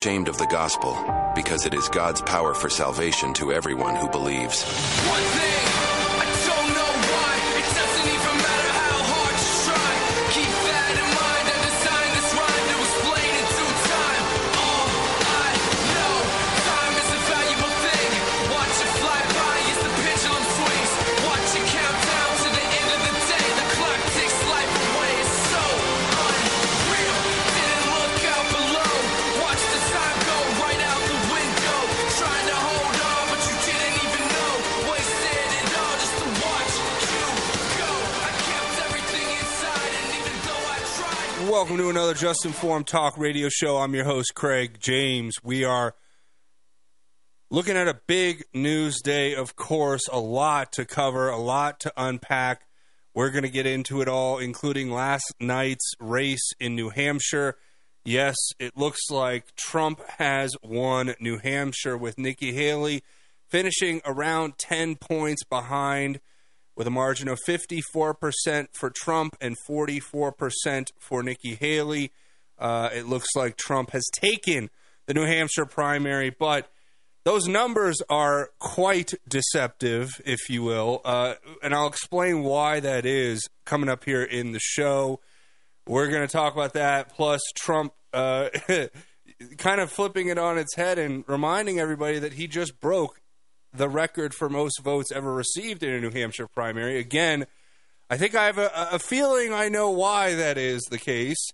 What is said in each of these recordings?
Ashamed of the gospel, because it is God's power for salvation to everyone who believes. One thing, I don't know why, it doesn't even matter how hard you try. Keep that in mind, I designed this rhyme to explain in due time. All I know, time is a valuable thing. Watch it fly by as the pendulum swings. Watch it count down to the end of the day. The clock takes life away, it's so unreal. Didn't look out below. Watch the time go right out the window. Trying to hold on, but you didn't even know. Wasted it all just to watch you go. I kept everything inside, and even though I tried. Welcome to another Just Informed Talk Radio Show. I'm your host, Craig James. We are looking at a big news day, of course, a lot to cover, a lot to unpack. We're going to get into it all, including last night's race in New Hampshire. Yes, it looks like Trump has won New Hampshire, with Nikki Haley finishing around 10 points behind, with a margin of 54% for Trump and 44% for Nikki Haley. It looks like Trump has taken the New Hampshire primary, but those numbers are quite deceptive, if you will, and I'll explain why that is coming up here in the show. We're going to talk about that, plus Trump kind of flipping it on its head and reminding everybody that he just broke the record for most votes ever received in a New Hampshire primary. Again, I think I have a feeling I know why that is the case.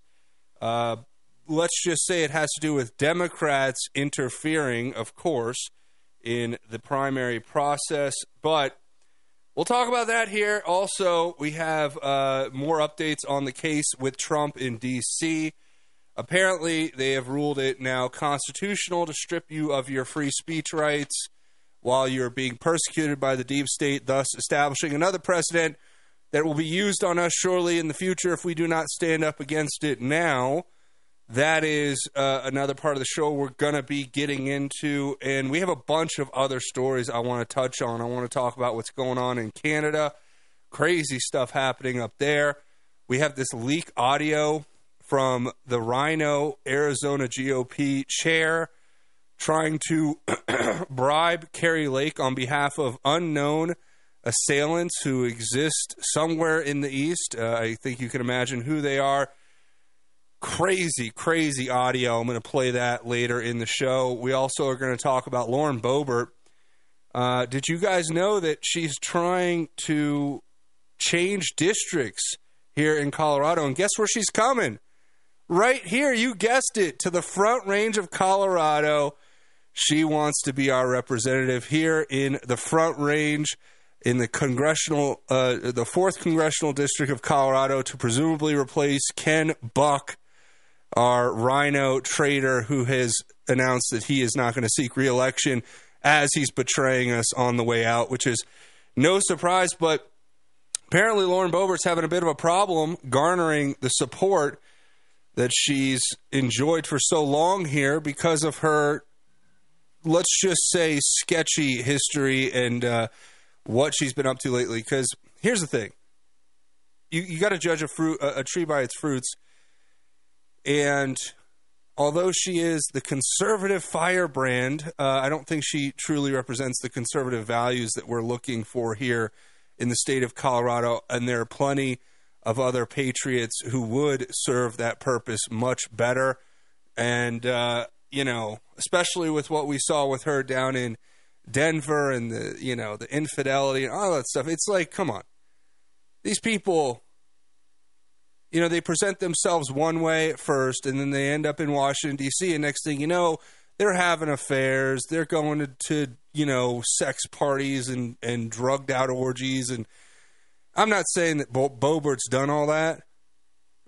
Let's just say it has to do with Democrats interfering, of course, in the primary process. But we'll talk about that here. Also, we have more updates on the case with Trump in D.C. Apparently, they have ruled it now constitutional to strip you of your free speech rights while you're being persecuted by the deep state, thus establishing another precedent that will be used on us surely in the future if we do not stand up against it now. That is another part of the show we're going to be getting into, and we have a bunch of other stories I want to touch on. I want to talk about what's going on in Canada, crazy stuff happening up there. We have this leak audio from the Rhino Arizona GOP chair trying to bribe Carrie Lake on behalf of unknown assailants who exist somewhere in the East. I think you can imagine who they are. Crazy, crazy audio. I'm going to play that later in the show. We also are going to talk about Lauren Boebert. Did you guys know that she's trying to change districts here in Colorado? And guess where she's coming? Right here, you guessed it, to the Front Range of Colorado. She wants to be our representative here in the Front Range in the congressional, the 4th Congressional District of Colorado, to presumably replace Ken Buck, our Rhino traitor who has announced that he is not going to seek re-election as he's betraying us on the way out, which is no surprise. But apparently Lauren Boebert's having a bit of a problem garnering the support that she's enjoyed for so long here because of her, let's just say, sketchy history and what she's been up to lately. Because here's the thing. You got to judge a tree by its fruits. And although she is the conservative firebrand, I don't think she truly represents the conservative values that we're looking for here in the state of Colorado. And there are plenty of other patriots who would serve that purpose much better. And, you know, especially with what we saw with her down in Denver and the, you know, the infidelity and all that stuff. It's like, come on. These people, you know, they present themselves one way at first, and then they end up in Washington, D.C., and next thing you know, they're having affairs. They're going to you know, sex parties and drugged-out orgies. And I'm not saying that Boebert's done all that,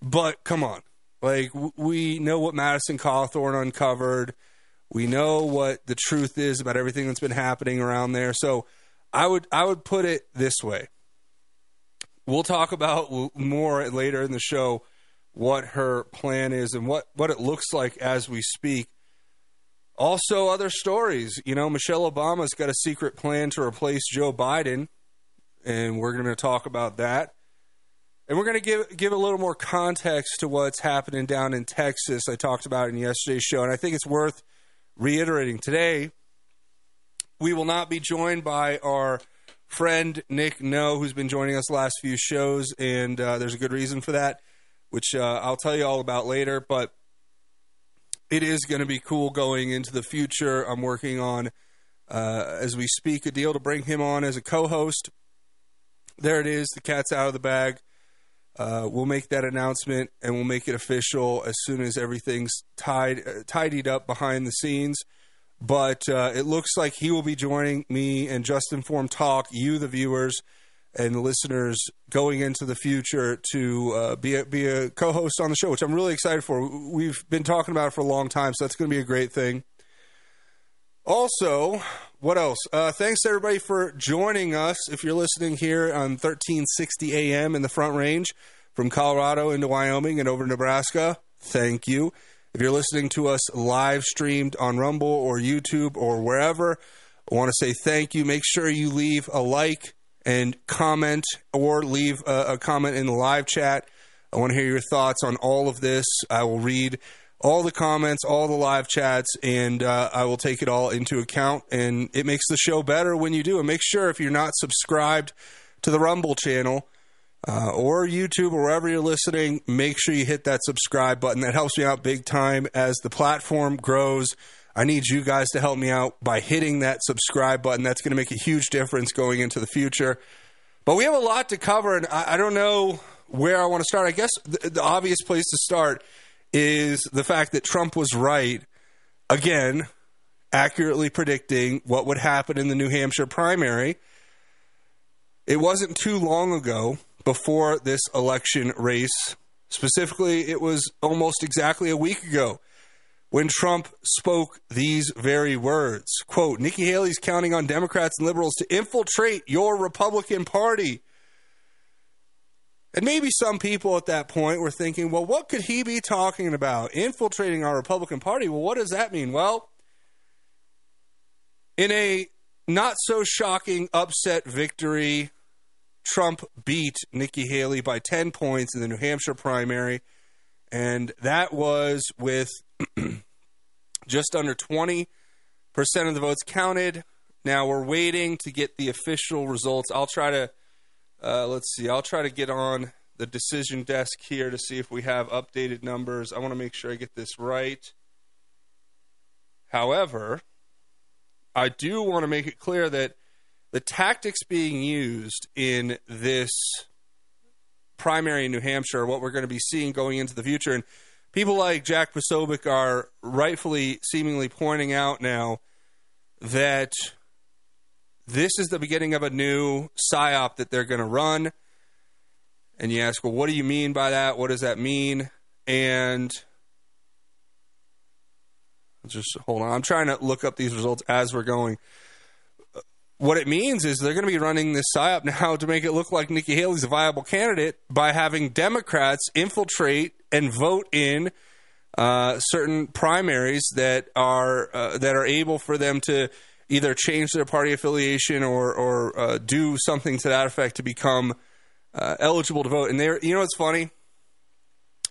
but come on. Like, we know what Madison Cawthorn uncovered. We know what the truth is about everything that's been happening around there. So I would put it this way. We'll talk about more later in the show what her plan is and what it looks like as we speak. Also, other stories. You know, Michelle Obama's got a secret plan to replace Joe Biden, and we're going to talk about that. And we're going to give a little more context to what's happening down in Texas. I talked about it in yesterday's show, and I think it's worth reiterating. Today, we will not be joined by our friend Nick No, who's been joining us the last few shows, and there's a good reason for that, which I'll tell you all about later. But it is going to be cool going into the future. I'm working on, as we speak, a deal to bring him on as a co-host. There it is. The cat's out of the bag. We'll make that announcement, and we'll make it official as soon as everything's tidied up behind the scenes. But it looks like he will be joining me and Just Informed Talk, you, the viewers and the listeners, going into the future to be a co-host on the show, which I'm really excited for. We've been talking about it for a long time, so that's going to be a great thing. Also, what else? Thanks, everybody, for joining us. If you're listening here on 1360 AM in the Front Range, from Colorado into Wyoming and over to Nebraska, thank you. If you're listening to us live streamed on Rumble or YouTube or wherever, I want to say thank you. Make sure you leave a like and comment, or leave a comment in the live chat. I want to hear your thoughts on all of this. I will read all the comments, all the live chats, and I will take it all into account, and it makes the show better when you do. And make sure, if you're not subscribed to the Rumble channel or YouTube or wherever you're listening, make sure you hit that subscribe button. That helps me out big time as the platform grows. I need you guys to help me out by hitting that subscribe button. That's going to make a huge difference going into the future. But we have a lot to cover, and I don't know where I want to start. I guess the obvious place to start is the fact that Trump was right, again, accurately predicting what would happen in the New Hampshire primary. It wasn't too long ago before this election race. Specifically, it was almost exactly a week ago when Trump spoke these very words. Quote, "Nikki Haley's counting on Democrats and liberals to infiltrate your Republican Party." And maybe some people at that point were thinking, well, what could he be talking about? Infiltrating our Republican Party? Well, what does that mean? Well, in a not-so-shocking upset victory, Trump beat Nikki Haley by 10 points in the New Hampshire primary, and that was with just under 20% of the votes counted. Now, we're waiting to get the official results. I'll try to I'll try to get on the decision desk here to see if we have updated numbers. I want to make sure I get this right. However, I do want to make it clear that the tactics being used in this primary in New Hampshire are what we're going to be seeing going into the future. And people like Jack Posobiec are rightfully, seemingly pointing out now that this is the beginning of a new psyop that they're going to run. And you ask, well, what do you mean by that? What does that mean? And just hold on. I'm trying to look up these results as we're going. What it means is they're going to be running this psyop now to make it look like Nikki Haley's a viable candidate by having Democrats infiltrate and vote in certain primaries that are able for them to either change their party affiliation or do something to that effect to become eligible to vote. And you know what's funny?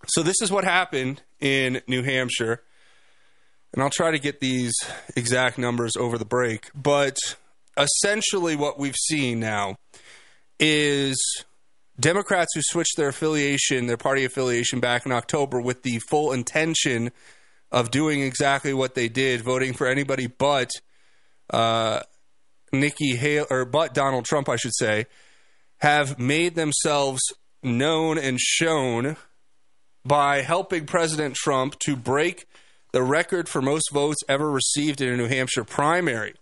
So this is what happened in New Hampshire. And I'll try to get these exact numbers over the break. But essentially what we've seen now is Democrats who switched their affiliation, their party affiliation, back in October with the full intention of doing exactly what they did, voting for anybody but Nikki Haley, or but Donald Trump, I should say, have made themselves known and shown by helping President Trump to break the record for most votes ever received in a New Hampshire primary.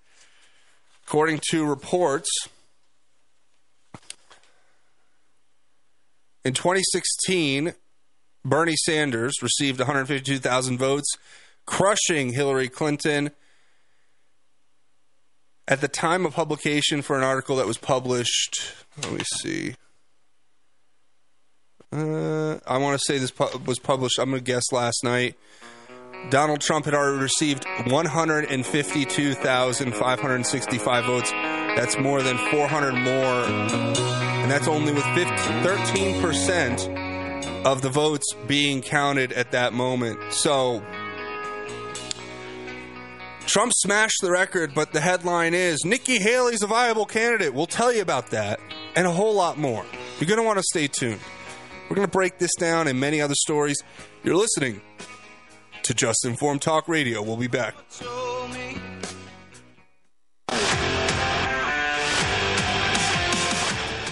According to reports, in 2016, Bernie Sanders received 152,000 votes, crushing Hillary Clinton. At the time of publication for an article that was published, let me see. I want to say this was published, I'm going to guess last night. Donald Trump had already received 152,565 votes. That's more than 400 more. And that's only with 13% of the votes being counted at that moment. So Trump smashed the record, but the headline is, Nikki Haley's a viable candidate. We'll tell you about that and a whole lot more. You're going to want to stay tuned. We're going to break this down and many other stories. You're listening to Just Informed Talk Radio. We'll be back.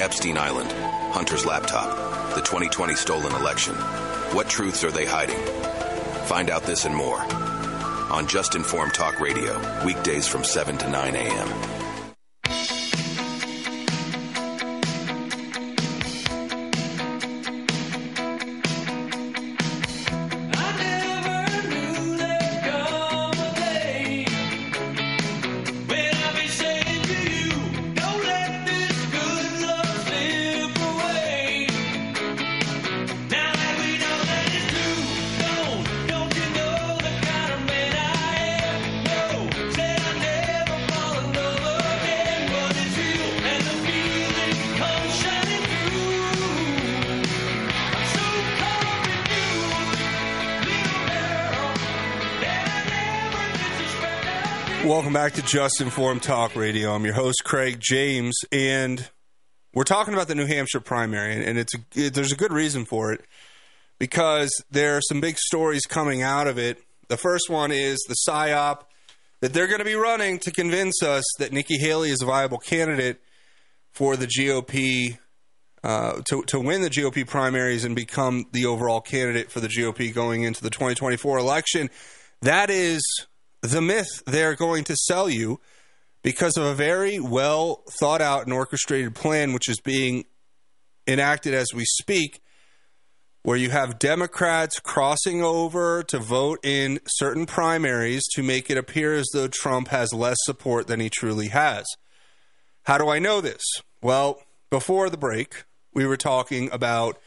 Epstein Island, Hunter's laptop, the 2020 stolen election. What truths are they hiding? Find out this and more on Just Informed Talk Radio, weekdays from 7 to 9 a.m. Welcome back to Just Informed Talk Radio. I'm your host, Craig James, and we're talking about the New Hampshire primary, and there's a good reason for it because there are some big stories coming out of it. The first one is the PSYOP that they're going to be running to convince us that Nikki Haley is a viable candidate for the GOP, to win the GOP primaries and become the overall candidate for the GOP going into the 2024 election. That is the myth they're going to sell you because of a very well thought out and orchestrated plan, which is being enacted as we speak, where you have Democrats crossing over to vote in certain primaries to make it appear as though Trump has less support than he truly has. How do I know this? Well, before the break, we were talking about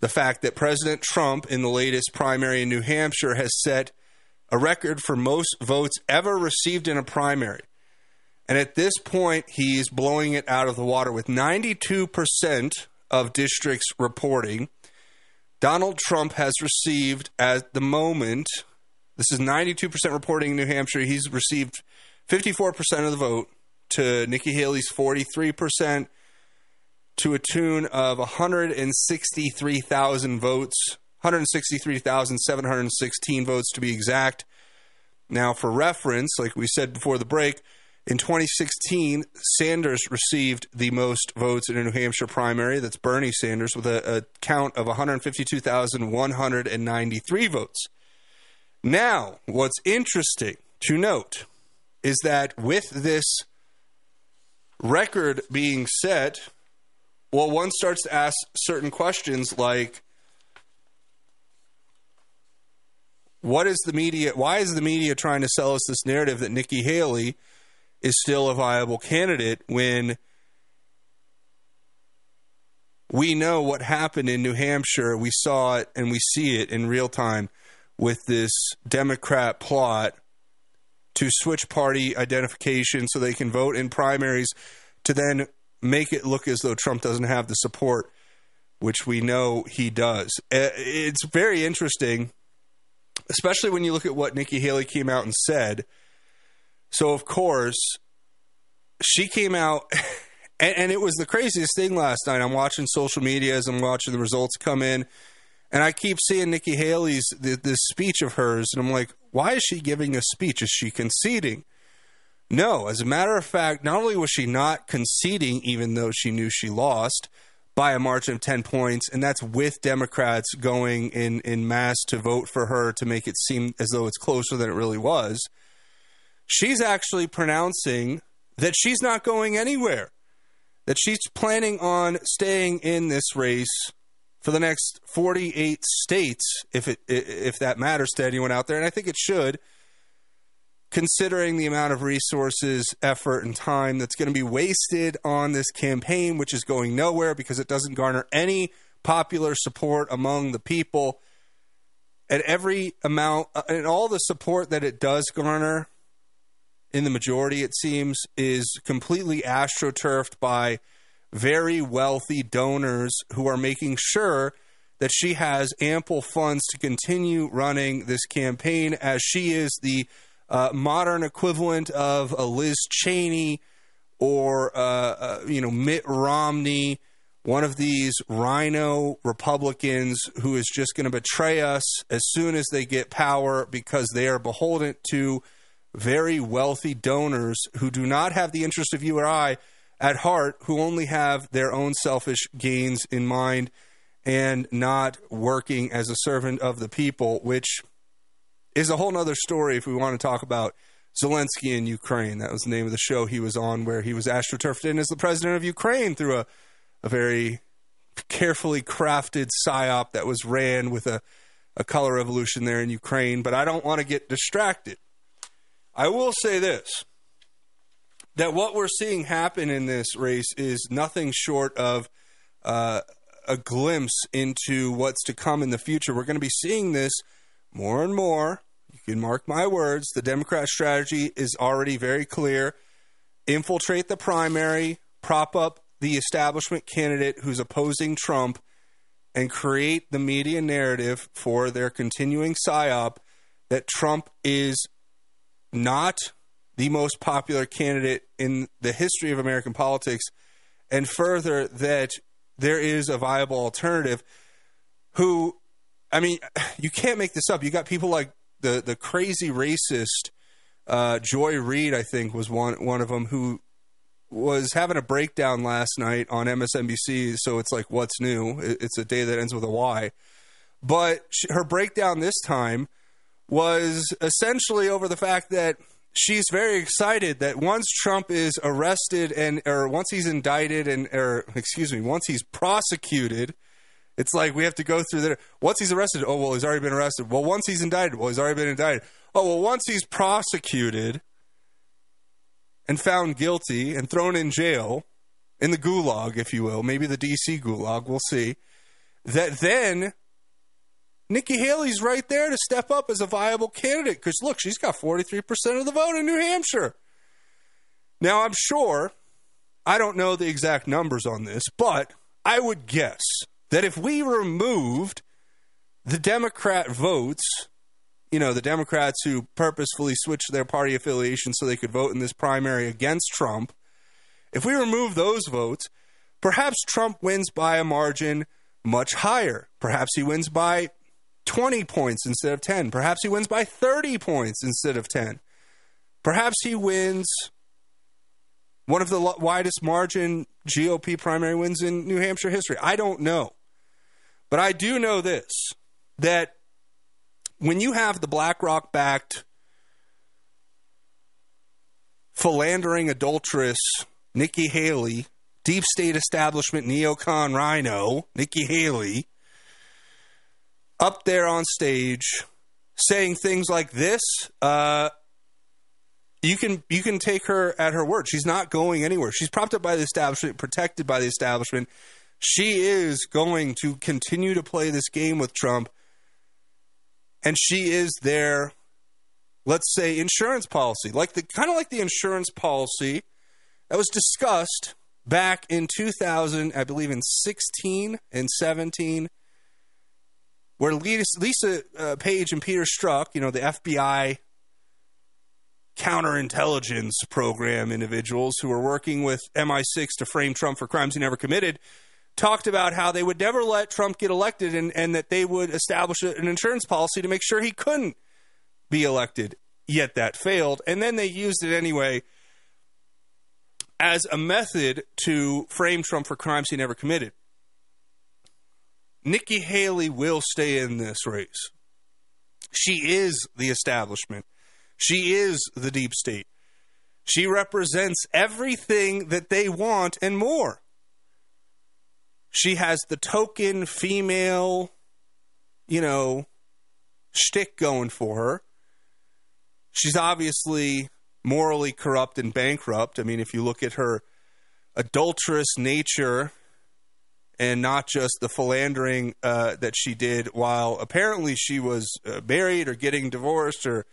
the fact that President Trump in the latest primary in New Hampshire has set a record for most votes ever received in a primary. And at this point, he's blowing it out of the water with 92% of districts reporting. Donald Trump has received at the moment, this is 92% reporting in New Hampshire, he's received 54% of the vote to Nikki Haley's 43%, to a tune of 163,000 votes. 163,716 votes to be exact. Now, for reference, like we said before the break, in 2016, Sanders received the most votes in a New Hampshire primary. That's Bernie Sanders with a count of 152,193 votes. Now, what's interesting to note is that with this record being set, well, one starts to ask certain questions like, what is the media? Why is the media trying to sell us this narrative that Nikki Haley is still a viable candidate when we know what happened in New Hampshire? We saw it and we see it in real time with this Democrat plot to switch party identification so they can vote in primaries to then make it look as though Trump doesn't have the support, which we know he does. It's very interesting, especially when you look at what Nikki Haley came out and said. So, of course, she came out, and it was the craziest thing last night. I'm watching social media as I'm watching the results come in, and I keep seeing Nikki Haley's, this speech of hers, and I'm like, why is she giving a speech? Is she conceding? No, as a matter of fact, not only was she not conceding, even though she knew she lost, by a margin of 10 points, and that's with Democrats going in mass to vote for her to make it seem as though it's closer than it really was. She's actually pronouncing that she's not going anywhere, that she's planning on staying in this race for the next 48 states, if that matters to anyone out there. And I think it should, considering the amount of resources, effort, and time that's going to be wasted on this campaign, which is going nowhere because it doesn't garner any popular support among the people. At every amount, and all the support that it does garner in the majority, it seems, is completely astroturfed by very wealthy donors who are making sure that she has ample funds to continue running this campaign, as she is the modern equivalent of a Liz Cheney or, Mitt Romney, one of these rhino Republicans who is just going to betray us as soon as they get power, because they are beholden to very wealthy donors who do not have the interest of you or I at heart, who only have their own selfish gains in mind and not working as a servant of the people, which is a whole nother story if we want to talk about Zelensky in Ukraine. That was the name of the show he was on, where he was astroturfed in as the president of Ukraine through a very carefully crafted psyop that was ran with a color revolution there in Ukraine. But I don't want to get distracted. I will say this, that what we're seeing happen in this race is nothing short of a glimpse into what's to come in the future. We're going to be seeing this more and more. You can mark my words. The Democrat strategy is already very clear. Infiltrate the primary, prop up the establishment candidate who's opposing Trump, and create the media narrative for their continuing psyop that Trump is not the most popular candidate in the history of American politics, and further, that there is a viable alternative who, I mean, you can't make this up. You got people like the crazy racist Joy Reid, I think, was one of them, who was having a breakdown last night on MSNBC. So it's like, what's new? It's a day that ends with a Y. But her breakdown this time was essentially over the fact that she's very excited that once Trump is arrested once he's prosecuted, it's like we have to go through there. Once he's arrested, oh, well, he's already been arrested. Well, once he's indicted, well, he's already been indicted. Oh, well, once he's prosecuted and found guilty and thrown in jail, in the gulag, if you will, maybe the D.C. gulag, we'll see, that then Nikki Haley's right there to step up as a viable candidate, because, look, she's got 43% of the vote in New Hampshire. Now, I'm sure, I don't know the exact numbers on this, but I would guess that if we removed the Democrat votes, you know, the Democrats who purposefully switched their party affiliation so they could vote in this primary against Trump, if we remove those votes, perhaps Trump wins by a margin much higher. Perhaps he wins by 20 points instead of 10. Perhaps he wins by 30 points instead of 10. Perhaps he wins one of the widest margin GOP primary wins in New Hampshire history. I don't know. But I do know this, that when you have the BlackRock-backed, philandering adulteress Nikki Haley, deep state establishment neocon rhino Nikki Haley, up there on stage saying things like this, you can take her at her word. She's not going anywhere. She's propped up by the establishment, protected by the establishment. She is going to continue to play this game with Trump, and she is their, let's say, insurance policy, like the insurance policy that was discussed back in 2000, I believe, in 16 and 17, where Lisa Page and Peter Strzok, you know, the FBI counterintelligence program individuals who were working with MI6 to frame Trump for crimes he never committed, talked about how they would never let Trump get elected, and that they would establish an insurance policy to make sure he couldn't be elected. Yet that failed. And then they used it anyway as a method to frame Trump for crimes he never committed. Nikki Haley will stay in this race. She is the establishment. She is the deep state. She represents everything that they want and more. She has the token female, you know, shtick going for her. She's obviously morally corrupt and bankrupt. I mean, if you look at her adulterous nature and not just the philandering that she did while apparently she was married or getting divorced or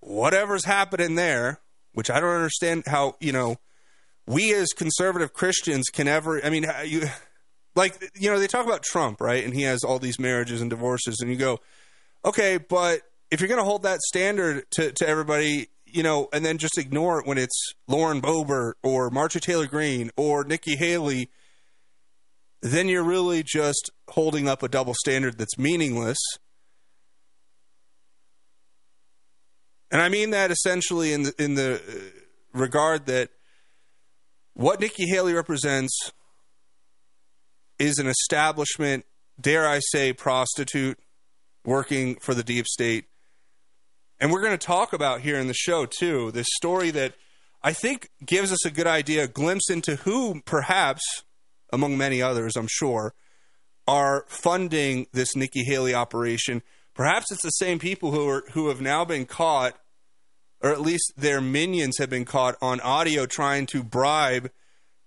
whatever's happening there, which I don't understand how, you know, we as conservative Christians can ever, I mean, you, like, you know, they talk about Trump, right? And he has all these marriages and divorces, and you go, okay, but if you're going to hold that standard to everybody, you know, and then just ignore it when it's Lauren Boebert or Marjorie Taylor Greene or Nikki Haley, then you're really just holding up a double standard that's meaningless. And I mean that essentially in the regard that what Nikki Haley represents is an establishment, dare I say, prostitute working for the deep state. And we're going to talk about here in the show, too, this story that I think gives us a good idea, a glimpse into who perhaps, among many others, I'm sure, are funding this Nikki Haley operation. Perhaps it's the same people who have now been caught, or at least their minions have been caught on audio trying to bribe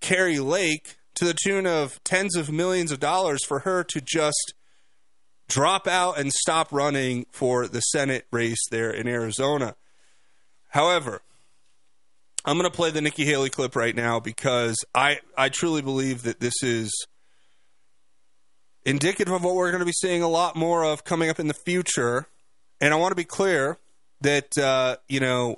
Carrie Lake to the tune of tens of millions of dollars for her to just drop out and stop running for the Senate race there in Arizona. However, I'm going to play the Nikki Haley clip right now because I truly believe that this is indicative of what we're going to be seeing a lot more of coming up in the future. And I want to be clear that, you know,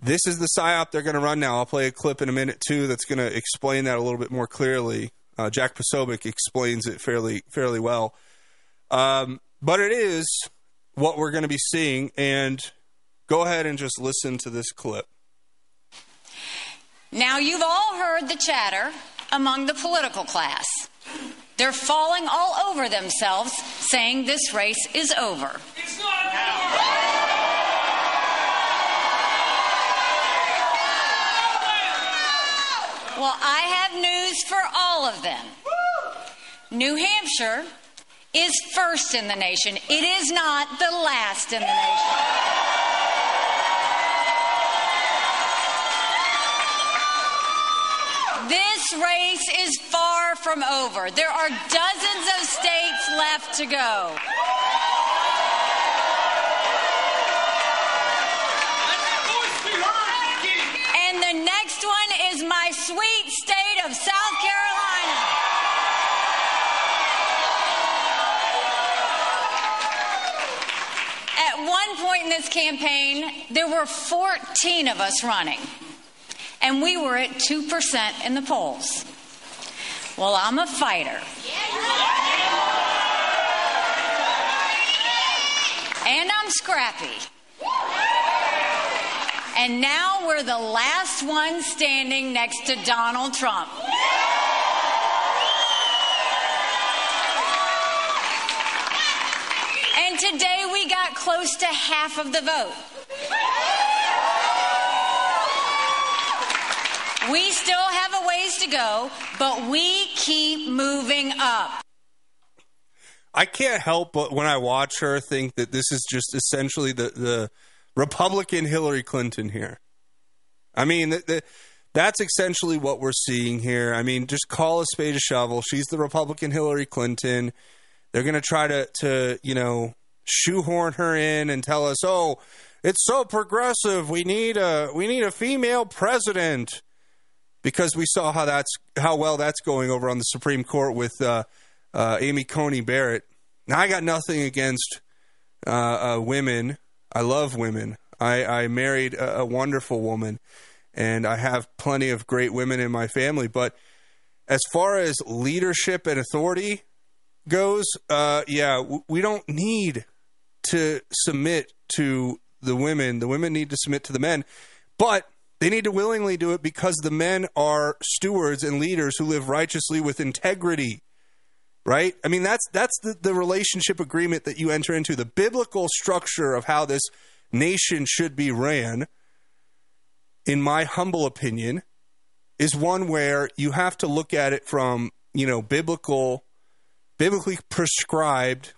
this is the PSYOP they're going to run now. I'll play a clip in a minute, too, that's going to explain that a little bit more clearly. Jack Posobiec explains it fairly well. But it is what we're going to be seeing. And go ahead and just listen to this clip. Now, you've all heard the chatter among the political class. They're falling all over themselves, saying this race is over. It's not over! Well, I have news for all of them. New Hampshire is first in the nation. It is not the last in the nation. This race is far from over. There are dozens of states left to go. And the next one is my sweet state of South Carolina. At one point in this campaign, there were 14 of us running. And we were at 2% in the polls. Well, I'm a fighter. And I'm scrappy. And now we're the last one standing next to Donald Trump. And today we got close to half of the vote. We still have a ways to go, but we keep moving up. I can't help but when I watch her think that this is just essentially the Republican Hillary Clinton here. I mean, that's essentially what we're seeing here. I mean, just call a spade a shovel. She's the Republican Hillary Clinton. They're going to try to, you know, shoehorn her in and tell us, oh, it's so progressive. We need a female president. Because we saw how well that's going over on the Supreme Court with Amy Coney Barrett. Now, I got nothing against women. I love women. I married a wonderful woman, and I have plenty of great women in my family. But as far as leadership and authority goes, we don't need to submit to the women. The women need to submit to the men. But they need to willingly do it because the men are stewards and leaders who live righteously with integrity, right? I mean, that's the relationship agreement that you enter into, the biblical structure of how this nation should be ran, in my humble opinion, is one where you have to look at it from, you know, biblically prescribed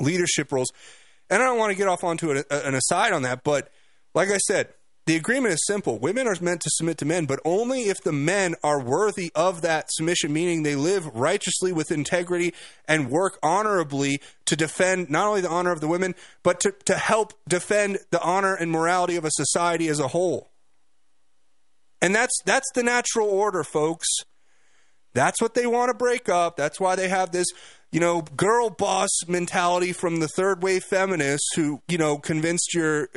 leadership roles. And I don't want to get off onto an aside on that, but like I said, the agreement is simple. Women are meant to submit to men, but only if the men are worthy of that submission, meaning they live righteously with integrity and work honorably to defend not only the honor of the women, but to help defend the honor and morality of a society as a whole. And that's the natural order, folks. That's what they want to break up. That's why they have this, you know, girl boss mentality from the third wave feminists who, you know, convinced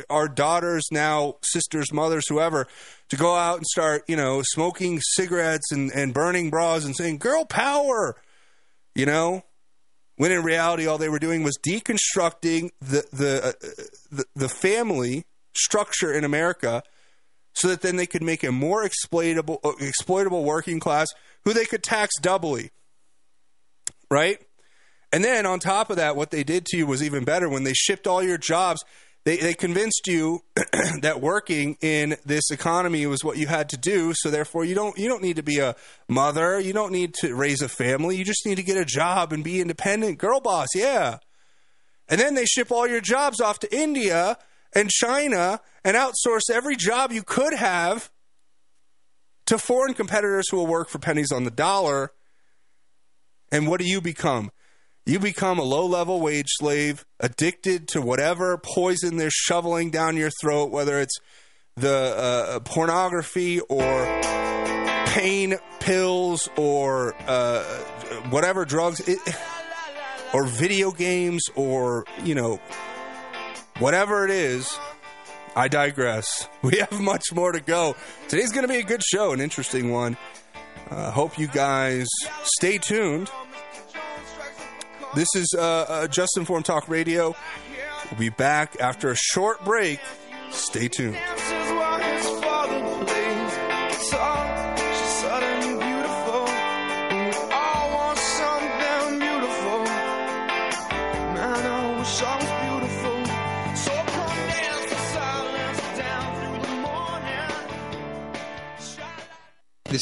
our daughters, now sisters, mothers, whoever, to go out and start, you know, smoking cigarettes and burning bras and saying girl power, you know, when in reality all they were doing was deconstructing the family structure in America so that then they could make a more exploitable working class who they could tax doubly, right? And then on top of that, what they did to you was even better. When they shipped all your jobs, they convinced you that working in this economy was what you had to do. So therefore, you don't need to be a mother. You don't need to raise a family. You just need to get a job and be independent. Girl boss, yeah. And then they ship all your jobs off to India and China and outsource every job you could have to foreign competitors who will work for pennies on the dollar. And what do you become? You become a low-level wage slave, addicted to whatever poison they're shoveling down your throat, whether it's the pornography or pain pills or whatever drugs, or video games, or, you know, whatever it is. I digress. We have much more to go. Today's going to be a good show, an interesting one. Hope you guys stay tuned. This is Just Informed Talk Radio. We'll be back after a short break. Stay tuned. This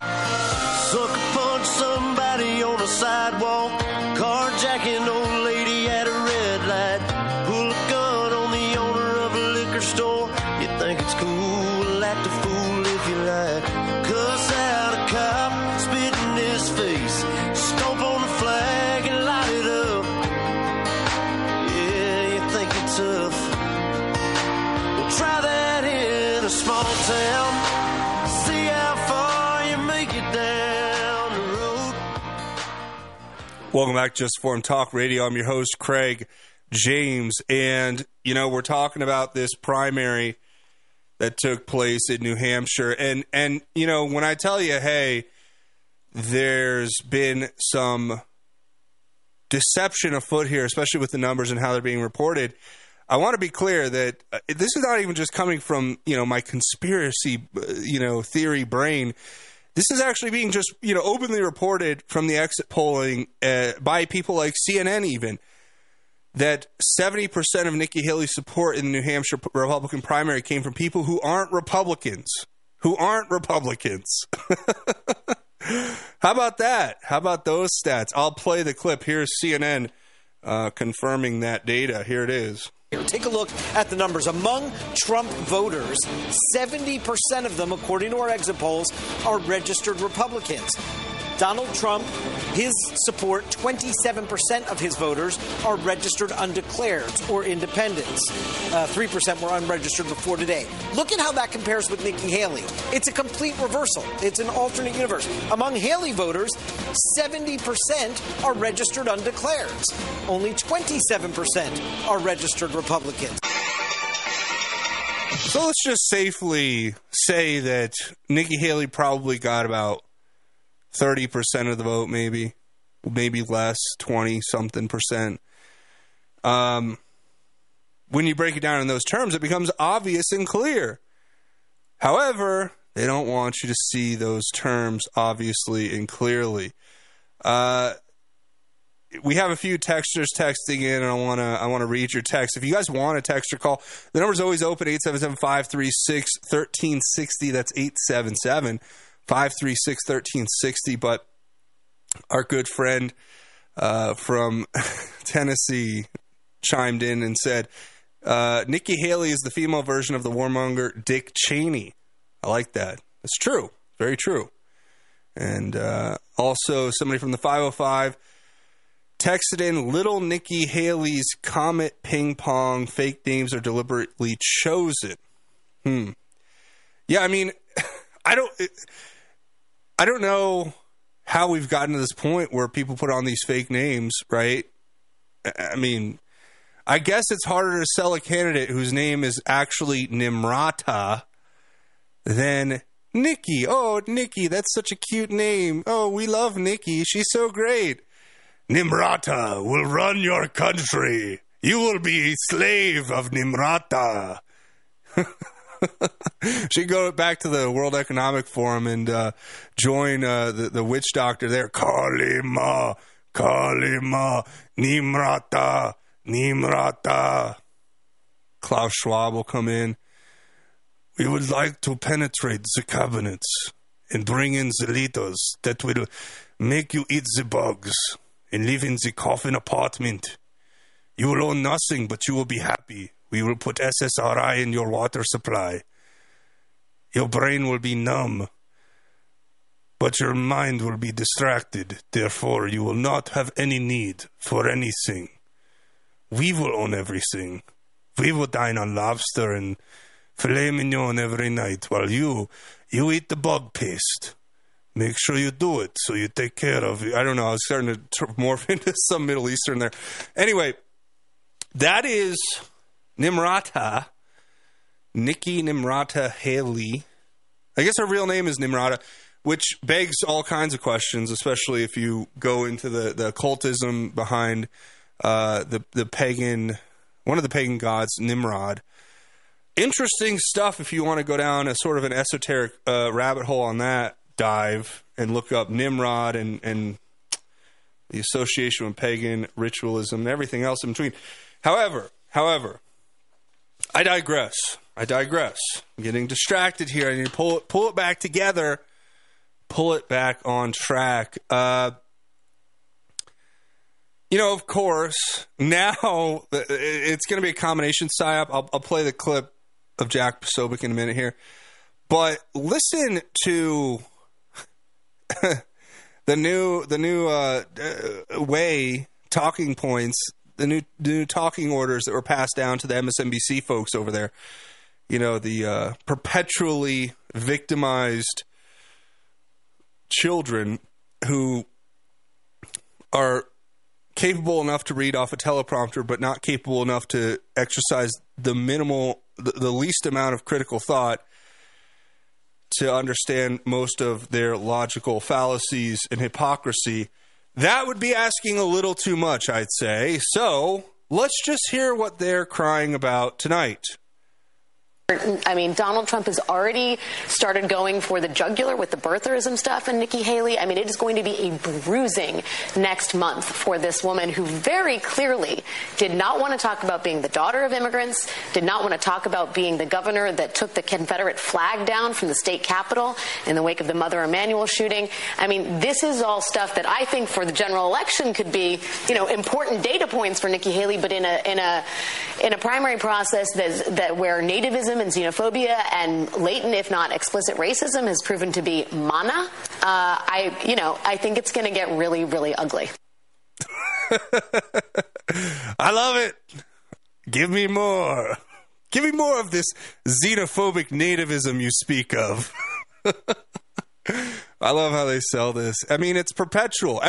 Sucker punch somebody on the sidewalk, carjacking old lady at a red light, pull a gun on the owner of a liquor store. You think it's cool, act a fool if you like, cuss out a cop, spit in his face. a small town. See how far you make it down the road. Welcome back to Just Form Talk Radio. I'm your host, Craig James. And, you know, we're talking about this primary that took place in New Hampshire. And you know, when I tell you, hey, there's been some deception afoot here, especially with the numbers and how they're being reported, I want to be clear that this is not even just coming from, you know, my conspiracy, you know, theory brain. This is actually being just, you know, openly reported from the exit polling by people like CNN even, that 70% of Nikki Haley's support in the New Hampshire Republican primary came from people who aren't Republicans, How about that? How about those stats? I'll play the clip. Here's CNN confirming that data. Here it is. Take a look at the numbers. Among Trump voters, 70% of them, according to our exit polls, are registered Republicans. Donald Trump, his support, 27% of his voters are registered undeclareds or independents. 3% were unregistered before today. Look at how that compares with Nikki Haley. It's a complete reversal. It's an alternate universe. Among Haley voters, 70% are registered undeclareds. Only 27% are registered Republicans. So let's just safely say that Nikki Haley probably got about 30% of the vote, maybe less, 20-something percent. When you break it down in those terms, it becomes obvious and clear. However, they don't want you to see those terms obviously and clearly. We have a few texters texting in, and I want to read your text. If you guys want a text or call, the number's always open, 877-536-1360. That's 877 536-1360, but our good friend from Tennessee chimed in and said, Nikki Haley is the female version of the warmonger Dick Cheney. I like that. It's true. Very true. And also somebody from the 505 texted in, Little Nikki Haley's Comet Ping Pong fake names are deliberately chosen. Yeah, I mean, I don't know how we've gotten to this point where people put on these fake names, right? I mean, I guess it's harder to sell a candidate whose name is actually Nimrata than Nikki. Oh, Nikki, that's such a cute name. Oh, we love Nikki. She's so great. Nimrata will run your country. You will be a slave of Nimrata. She'd go back to the World Economic Forum and join the witch doctor there. Kalima, Kalima, Nimrata, Nimrata. Klaus Schwab will come in. We would like to penetrate the cabinets and bring in the leaders that will make you eat the bugs and live in the coffin apartment. You will own nothing, but you will be happy. We will put SSRI in your water supply. Your brain will be numb, but your mind will be distracted. Therefore, you will not have any need for anything. We will own everything. We will dine on lobster and filet mignon every night while you eat the bug paste. Make sure you do it so you take care of it. I don't know. I was starting to morph into some Middle Eastern there. Anyway, that is Nimrata, Nikki Nimrata Haley. I guess her real name is Nimrata, which begs all kinds of questions, especially if you go into the occultism behind the pagan, one of the pagan gods, Nimrod. Interesting stuff if you want to go down a sort of an esoteric rabbit hole on that dive and look up Nimrod and the association with pagan ritualism and everything else in between. However, I digress. I'm getting distracted here. I need to pull it back together, pull it back on track. You know, of course, now it's going to be a combination psyop. I'll play the clip of Jack Posobiec in a minute here. But listen to the new talking points, the new talking orders that were passed down to the MSNBC folks over there. you know, the perpetually victimized children who are capable enough to read off a teleprompter, but not capable enough to exercise the minimal, the least amount of critical thought to understand most of their logical fallacies and hypocrisy. That would be asking a little too much, I'd say. So let's just hear what they're crying about tonight. I mean, Donald Trump has already started going for the jugular with the birtherism stuff and Nikki Haley. I mean, it is going to be a bruising next month for this woman who very clearly did not want to talk about being the daughter of immigrants, did not want to talk about being the governor that took the Confederate flag down from the state capitol in the wake of the Mother Emanuel shooting. I mean, this is all stuff that I think for the general election could be, you know, important data points for Nikki Haley, but in a primary process that where nativism and xenophobia and latent, if not explicit, racism has proven to be mana. I think it's going to get really, really ugly. I love it. Give me more. Give me more of this xenophobic nativism you speak of. I love how they sell this. I mean, it's perpetual.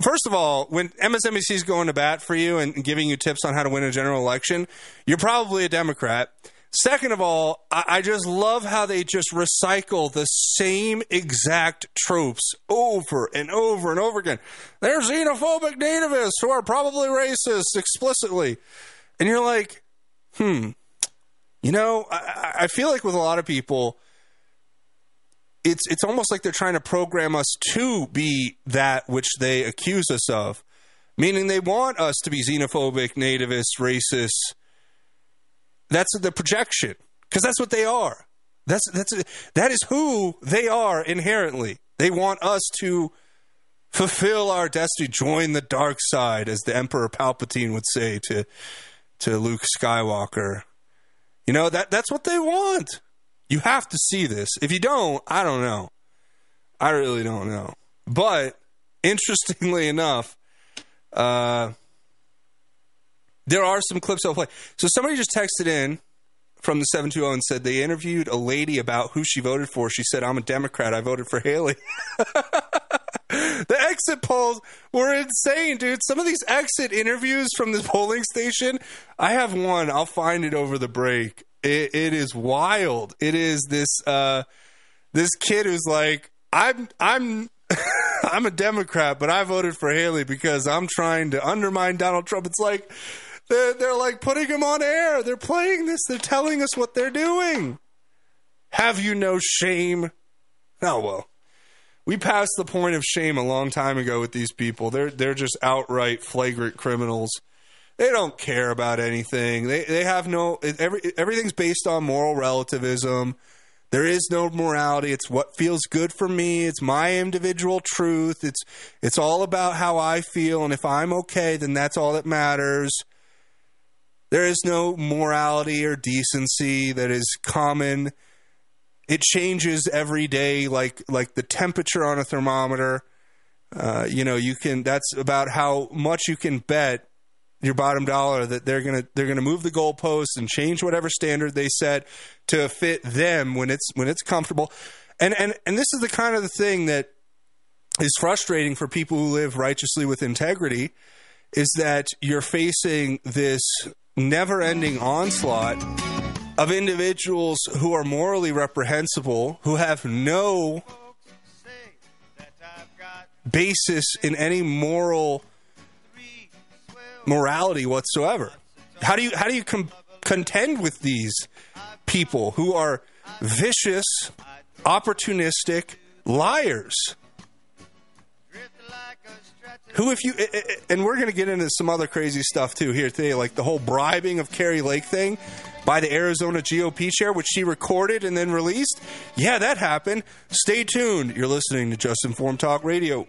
First of all, when MSNBC is going to bat for you and giving you tips on how to win a general election, you're probably a Democrat. Second of all, I just love how they just recycle the same exact tropes over and over and over again. They're xenophobic nativists who are probably racist explicitly. And you're like, you know, I feel like with a lot of people, it's almost like they're trying to program us to be that which they accuse us of, meaning they want us to be xenophobic, nativist, racist. That's the projection, because that's what they are. That is who they are inherently. They want us to fulfill our destiny, join the dark side, as the Emperor Palpatine would say to Luke Skywalker. You know, that's what they want. You have to see this. If you don't, I don't know. I really don't know. But interestingly enough, there are some clips I'll play. So somebody just texted in from the 720 and said they interviewed a lady about who she voted for. She said, "I'm a Democrat. I voted for Haley." The exit polls were insane, dude. Some of these exit interviews from this polling station, I have one. I'll find it over the break. It is wild. It is this kid who's like, I'm a Democrat, but I voted for Haley because I'm trying to undermine Donald Trump. It's like they're like putting him on air. They're playing this. They're telling us what they're doing. Have you no shame? Oh, well, we passed the point of shame a long time ago with these people. They're just outright flagrant criminals. They don't care about anything. They have no... Everything's based on moral relativism. There is no morality. It's what feels good for me. It's my individual truth. It's all about how I feel, and if I'm okay, then that's all that matters. There is no morality or decency that is common. It changes every day like the temperature on a thermometer. You know, you can... That's about how much you can bet your bottom dollar that they're gonna move the goalposts and change whatever standard they set to fit them when it's comfortable, and this is the kind of the thing that is frustrating for people who live righteously with integrity, is that you're facing this never-ending onslaught of individuals who are morally reprehensible, who have no basis in any morality whatsoever. How do you contend with these people who are vicious, opportunistic liars? Who, if you... And we're going to get into some other crazy stuff too here today, like the whole bribing of Carrie Lake thing by the Arizona GOP chair, which she recorded and then released. Yeah, that happened. Stay tuned. You're listening to Just Informed Talk Radio.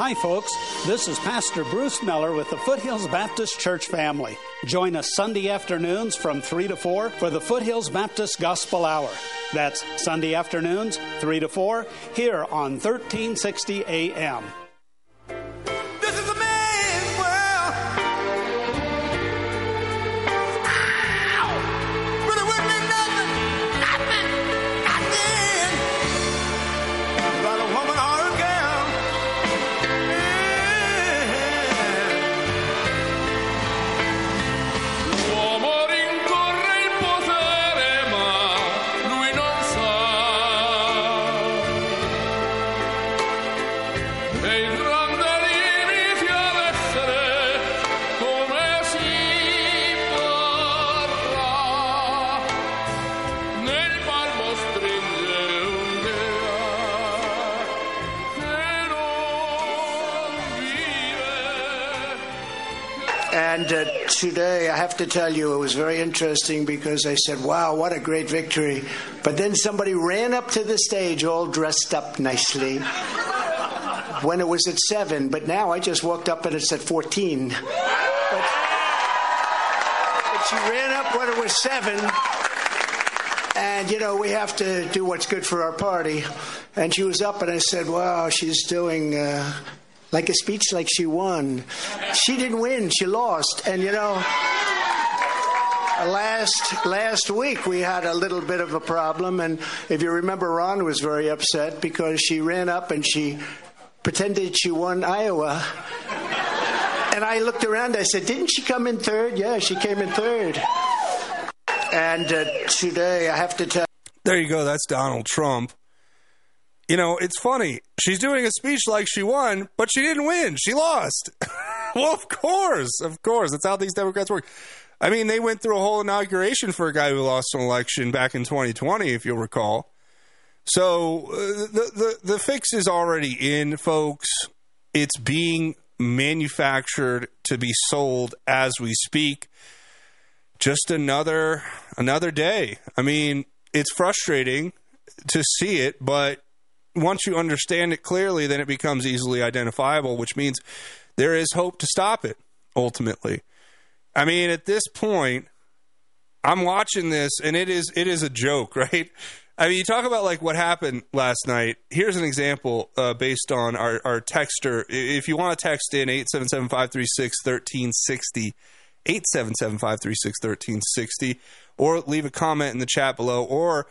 Hi, folks. This is Pastor Bruce Miller with the Foothills Baptist Church family. Join us Sunday afternoons from 3 to 4 for the Foothills Baptist Gospel Hour. That's Sunday afternoons, 3 to 4, here on 1360 AM. Today, I have to tell you, it was very interesting because I said, wow, what a great victory. But then somebody ran up to the stage all dressed up nicely when it was at 7. But now I just walked up and it's at 14. But she ran up when it was 7. And, you know, we have to do what's good for our party. And she was up and I said, wow, she's doing... like a speech like she won. She didn't win, she lost. And you know, last week we had a little bit of a problem, and if you remember, Ron was very upset because she ran up and she pretended she won Iowa. And I looked around, I said, didn't she come in third? Yeah, she came in third. And today I have to tell... There you go, that's Donald Trump. You know, it's funny. She's doing a speech like she won, but she didn't win. She lost. Well, of course. Of course. That's how these Democrats work. I mean, they went through a whole inauguration for a guy who lost an election back in 2020, if you'll recall. So the fix is already in, folks. It's being manufactured to be sold as we speak. Just another day. I mean, it's frustrating to see it, but once you understand it clearly, then it becomes easily identifiable, which means there is hope to stop it, ultimately. I mean, at this point, I'm watching this, and it is a joke, right? I mean, you talk about, like, what happened last night. Here's an example based on our texter. If you want to text in, 877-536-1360, 877-536-1360, or leave a comment in the chat below, or...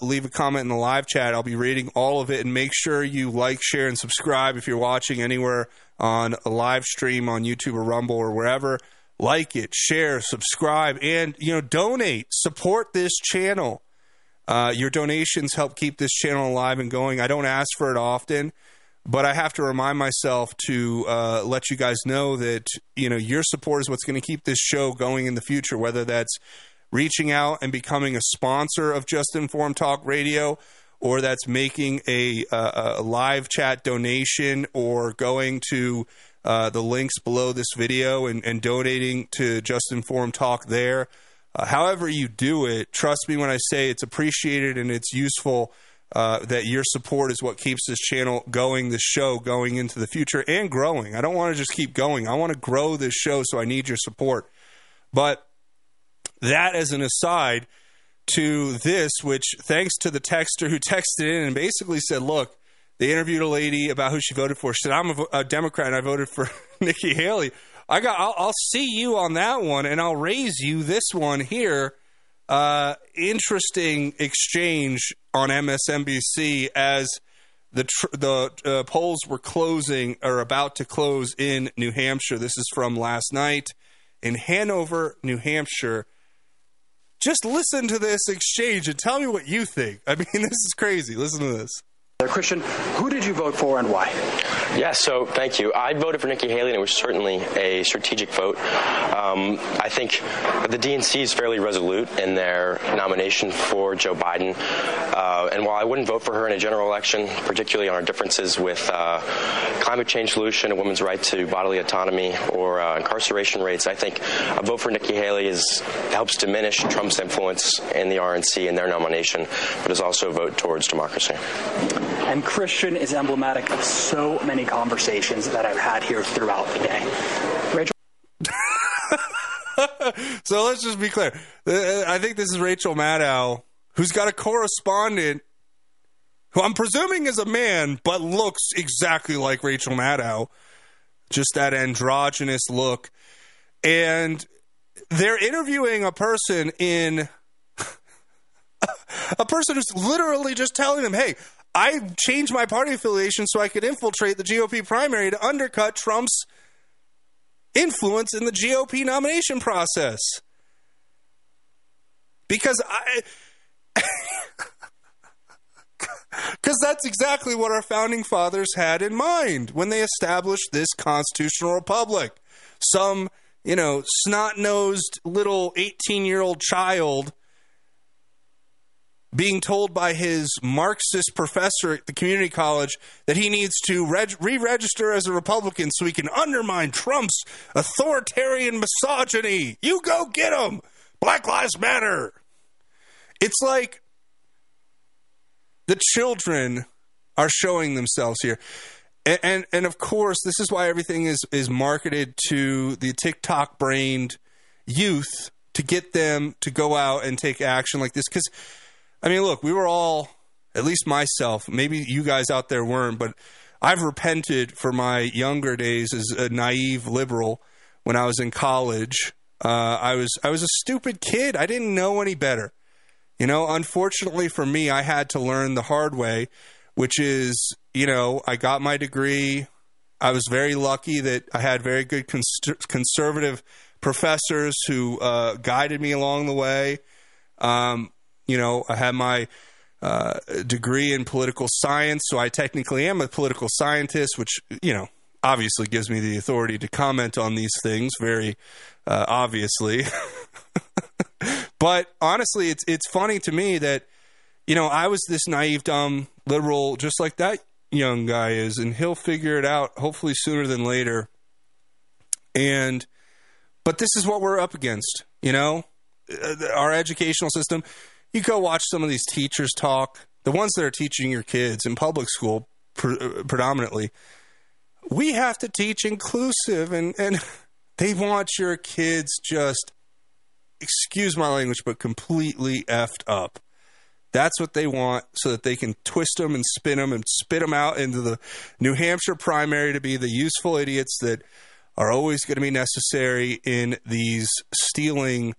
leave a comment in the live chat. I'll be reading all of it, and make sure you like, share, and subscribe if you're watching anywhere on a live stream on YouTube or Rumble or wherever. Like it, share, subscribe, and, you know, donate. Support this channel. Your donations help keep this channel alive and going. I don't ask for it often, but I have to remind myself to let you guys know that, you know, your support is what's going to keep this show going in the future, whether that's reaching out and becoming a sponsor of Just Informed Talk Radio, or that's making a live chat donation, or going to the links below this video and donating to Just Informed Talk there. However you do it, trust me when I say it's appreciated and it's useful that your support is what keeps this channel going, this show going into the future and growing. I don't want to just keep going. I want to grow this show, so I need your support. But that as an aside to this, which thanks to the texter who texted in and basically said, look, they interviewed a lady about who she voted for. She said, I'm a Democrat and I voted for Nikki Haley. I'll see you on that one and I'll raise you this one here. Interesting exchange on MSNBC as the polls were closing or about to close in New Hampshire. This is from last night in Hanover, New Hampshire. Just listen to this exchange and tell me what you think. I mean, this is crazy. Listen to this. Christian, who did you vote for and why? Yeah, so thank you. I voted for Nikki Haley, and it was certainly a strategic vote. I think the DNC is fairly resolute in their nomination for Joe Biden. And while I wouldn't vote for her in a general election, particularly on our differences with climate change solution, a woman's right to bodily autonomy, or incarceration rates, I think a vote for Nikki Haley helps diminish Trump's influence in the RNC and their nomination, but is also a vote towards democracy. And Christian is emblematic of so many conversations that I've had here throughout the day. Rachel. So let's just be clear. I think this is Rachel Maddow, who's got a correspondent who I'm presuming is a man, but looks exactly like Rachel Maddow. Just that androgynous look. And they're interviewing a person who's literally just telling them, hey, I changed my party affiliation so I could infiltrate the GOP primary to undercut Trump's influence in the GOP nomination process. Because that's exactly what our founding fathers had in mind when they established this constitutional republic. Some, snot-nosed little 18-year-old child being told by his Marxist professor at the community college that he needs to re-register as a Republican so he can undermine Trump's authoritarian misogyny. You go get him! Black Lives Matter! It's like the children are showing themselves here. And of course, this is why everything is marketed to the TikTok-brained youth to get them to go out and take action like this. Because, look, we were all, at least myself, maybe you guys out there weren't, but I've repented for my younger days as a naive liberal when I was in college. I was a stupid kid. I didn't know any better. Unfortunately for me, I had to learn the hard way, which is, I got my degree. I was very lucky that I had very good conservative professors who guided me along the way. I had my degree in political science, so I technically am a political scientist, which, obviously gives me the authority to comment on these things very obviously. But honestly, it's funny to me that, I was this naive, dumb liberal, just like that young guy is, and he'll figure it out hopefully sooner than later. But this is what we're up against, Our educational system. You go watch some of these teachers talk, the ones that are teaching your kids in public school predominantly. We have to teach inclusive, and they want your kids just, excuse my language, but completely effed up. That's what they want, so that they can twist them and spin them and spit them out into the New Hampshire primary to be the useful idiots that are always going to be necessary in these stealing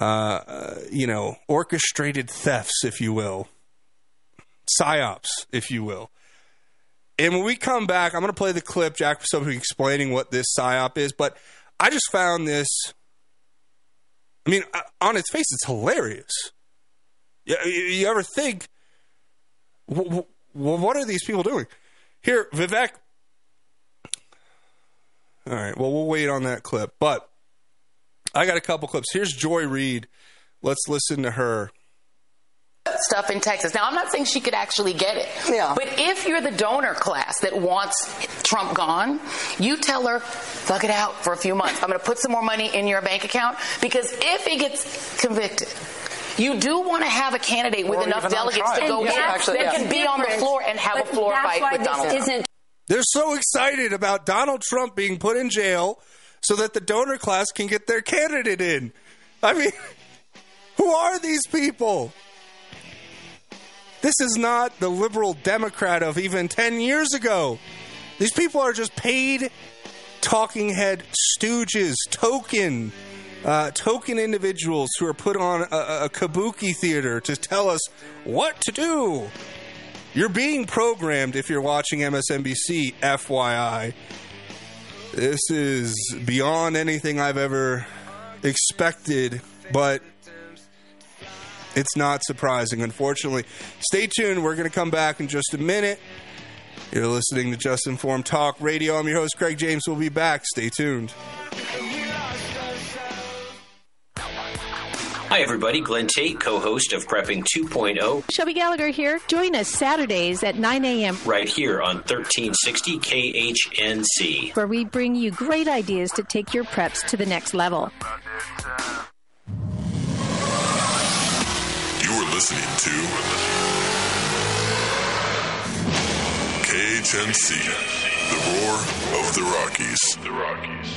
orchestrated thefts, if you will, psyops, if you will. And when we come back, I'm going to play the clip, Jack Posobiec explaining what this psyop is, but I just found this, on its face, it's hilarious. You ever think, well, what are these people doing? Here, Vivek. All right, well, we'll wait on that clip, but I got a couple clips. Here's Joy Reid. Let's listen to her. Stuff in Texas. Now, I'm not saying she could actually get it. Yeah. But if you're the donor class that wants Trump gone, you tell her, thug it out for a few months. I'm going to put some more money in your bank account, because if he gets convicted, you do want to have a candidate with enough delegates to go back that can be on the floor and have a floor fight with Donald Trump. They're so excited about Donald Trump being put in jail so that the donor class can get their candidate in. Who are these people? This is not the liberal Democrat of even 10 years ago. These people are just paid talking head stooges, token individuals who are put on a kabuki theater to tell us what to do. You're being programmed if you're watching MSNBC, FYI. This is beyond anything I've ever expected, but It's not surprising, unfortunately. Stay tuned. We're going to come back in just a minute. You're listening to Just Informed Talk Radio. I'm your host, Craig James. We'll be back. Stay tuned. Hi, everybody. Glenn Tate, co-host of Prepping 2.0. Shelby Gallagher here. Join us Saturdays at 9 a.m. right here on 1360 KHNC, where we bring you great ideas to take your preps to the next level. You're listening to KHNC, the roar of the Rockies.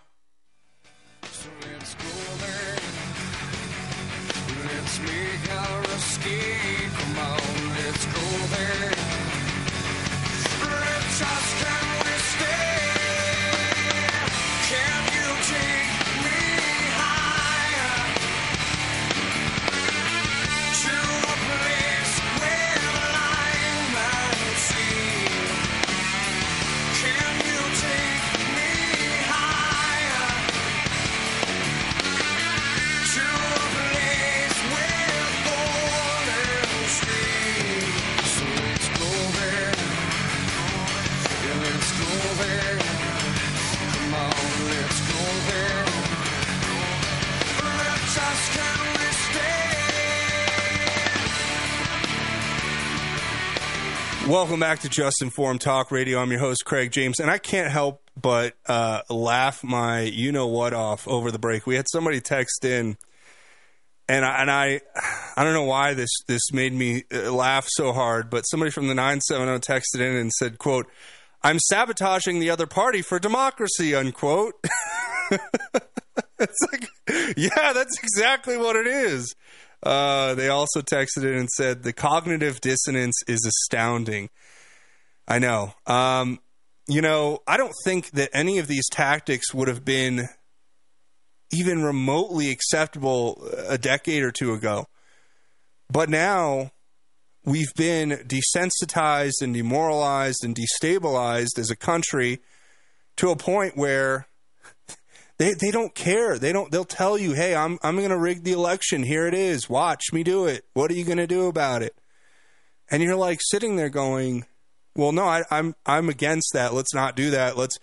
Welcome back to Just Informed Talk Radio. I'm your host, Craig James, and I can't help but laugh my you-know-what off over the break. We had somebody text in, and I don't know why this made me laugh so hard, but somebody from the 970 texted in and said, quote, "I'm sabotaging the other party for democracy," unquote. It's like, yeah, that's exactly what it is. They also texted in and said, "The cognitive dissonance is astounding." I know. I don't think that any of these tactics would have been even remotely acceptable a decade or two ago. But now we've been desensitized and demoralized and destabilized as a country to a point where They don't care. They'll tell you, "Hey, I'm going to rig the election. Here it is. Watch me do it. What are you going to do about it?" And you're like sitting there going, "Well, no, I'm against that. Let's not do that. Let's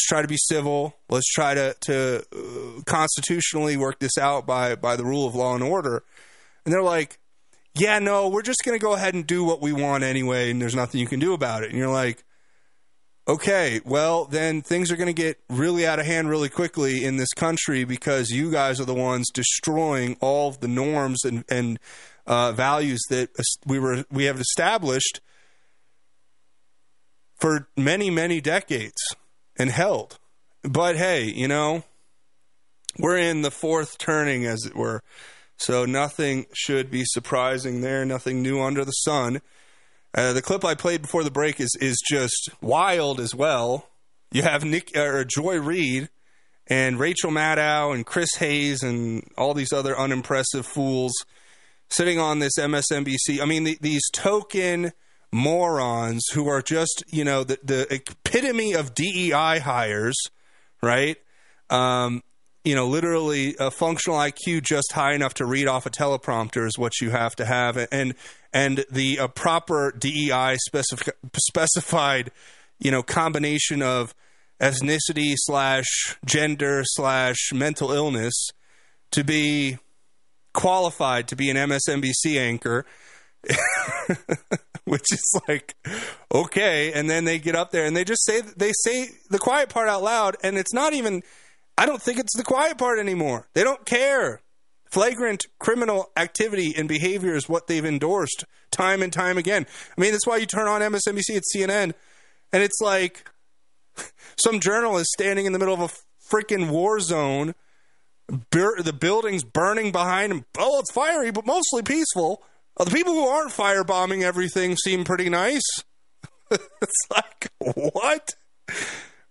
try to be civil. Let's try to constitutionally work this out by the rule of law and order." And they're like, "Yeah, no, we're just going to go ahead and do what we want anyway, and there's nothing you can do about it." And you're like, okay, well, then things are going to get really out of hand really quickly in this country because you guys are the ones destroying all of the norms and values that we have established for many, many decades and held. But, hey, we're in the fourth turning, as it were, so nothing should be surprising there, nothing new under the sun. The clip I played before the break is just wild as well. You have Joy Reid and Rachel Maddow and Chris Hayes and all these other unimpressive fools sitting on this MSNBC. I mean, these token morons who are just, the epitome of DEI hires, right? Literally a functional IQ just high enough to read off a teleprompter is what you have to have. And the proper DEI specified, combination of ethnicity / gender / mental illness to be qualified to be an MSNBC anchor, which is like, okay. And then they get up there and they just say the quiet part out loud. And it's not even... I don't think it's the quiet part anymore. They don't care. Flagrant criminal activity and behavior is what they've endorsed time and time again. I mean, that's why you turn on MSNBC at CNN, and it's like some journalist standing in the middle of a freaking war zone the buildings burning behind him. Oh, it's fiery, but mostly peaceful. The people who aren't firebombing everything seem pretty nice. It's like, what?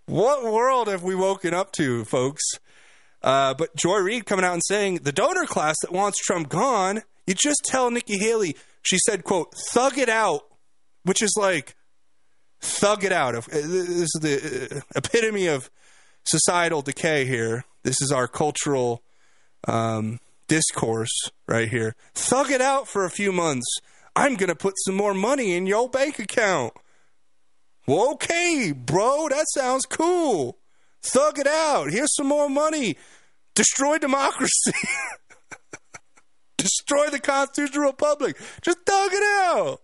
What world have we woken up to, folks? But Joy Reid coming out and saying, the donor class that wants Trump gone, you just tell Nikki Haley. She said, quote, thug it out, which is like, thug it out. This is the epitome of societal decay here. This is our cultural discourse right here. Thug it out for a few months. I'm going to put some more money in your bank account. Well, okay, bro, that sounds cool. Thug it out. Here's some more money. Destroy democracy. Destroy the constitutional republic. Just thug it out.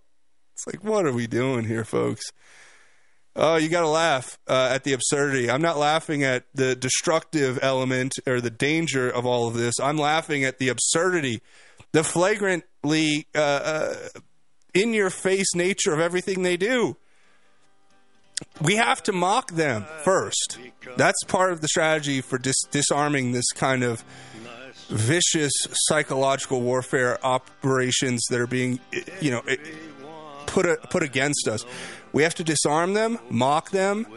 It's like, what are we doing here, folks? Oh, you got to laugh at the absurdity. I'm not laughing at the destructive element or the danger of all of this. I'm laughing at the absurdity, the flagrantly in-your-face nature of everything they do. We have to mock them first. That's part of the strategy for disarming this kind of vicious psychological warfare operations that are being, you know, put against us. We have to disarm them, mock them,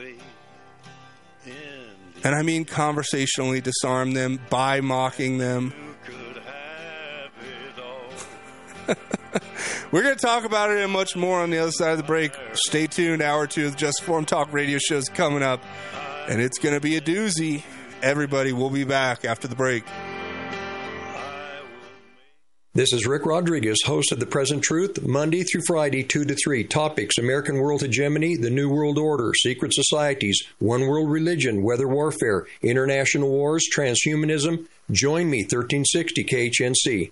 and I mean conversationally disarm them by mocking them. We're going to talk about it and much more on the other side of the break. Stay tuned. Hour 2 of the Just Form Talk radio show is coming up, and it's going to be a doozy. Everybody, we'll be back after the break. This is Rick Rodriguez, host of The Present Truth, Monday through Friday, 2 to 3. Topics: American world hegemony, the New World Order, secret societies, one world religion, weather warfare, international wars, transhumanism. Join me, 1360 KHNC.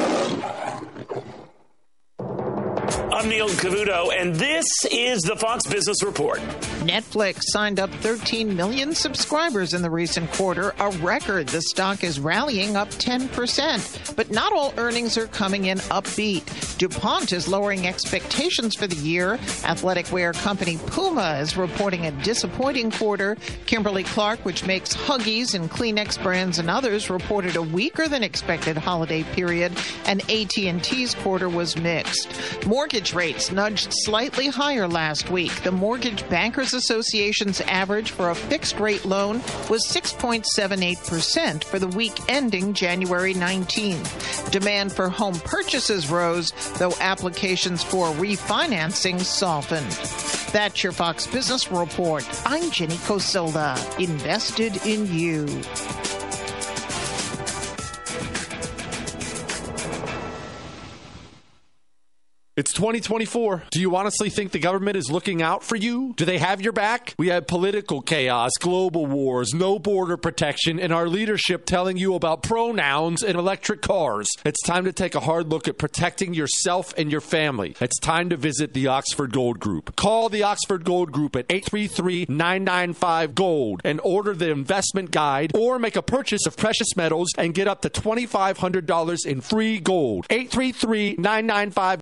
I'm Neil Cavuto, and this is the Fox Business Report. Netflix signed up 13 million subscribers in the recent quarter, a record. The stock is rallying up 10%, but not all earnings are coming in upbeat. DuPont is lowering expectations for the year. Athletic wear company Puma is reporting a disappointing quarter. Kimberly-Clark, which makes Huggies and Kleenex brands and others, reported a weaker than expected holiday period, and AT&T's quarter was mixed. Mortgage rates nudged slightly higher last week. The Mortgage Bankers Association's average for a fixed-rate loan was 6.78% for the week ending January 19th. Demand for home purchases rose, though applications for refinancing softened. That's your Fox Business Report. I'm Jenny Cosola, invested in you. It's 2024. Do you honestly think the government is looking out for you? Do they have your back? We have political chaos, global wars, no border protection, and our leadership telling you about pronouns and electric cars. It's time to take a hard look at protecting yourself and your family. It's time to visit the Oxford Gold Group. Call the Oxford Gold Group at 833-995-GOLD and order the investment guide or make a purchase of precious metals and get up to $2,500 in free gold. 833-995-GOLD.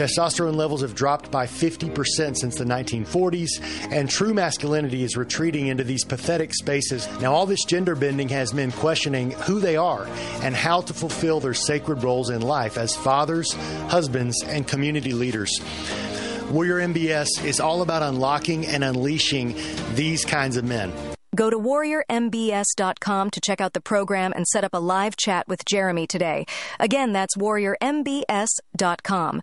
testosterone levels have dropped by 50% since the 1940s, and true masculinity is retreating into these pathetic spaces. Now, all this gender bending has men questioning who they are and how to fulfill their sacred roles in life as fathers, husbands, and community leaders. Warrior MBS is all about unlocking and unleashing these kinds of men. Go to warriormbs.com to check out the program and set up a live chat with Jeremy today. Again, that's warriormbs.com.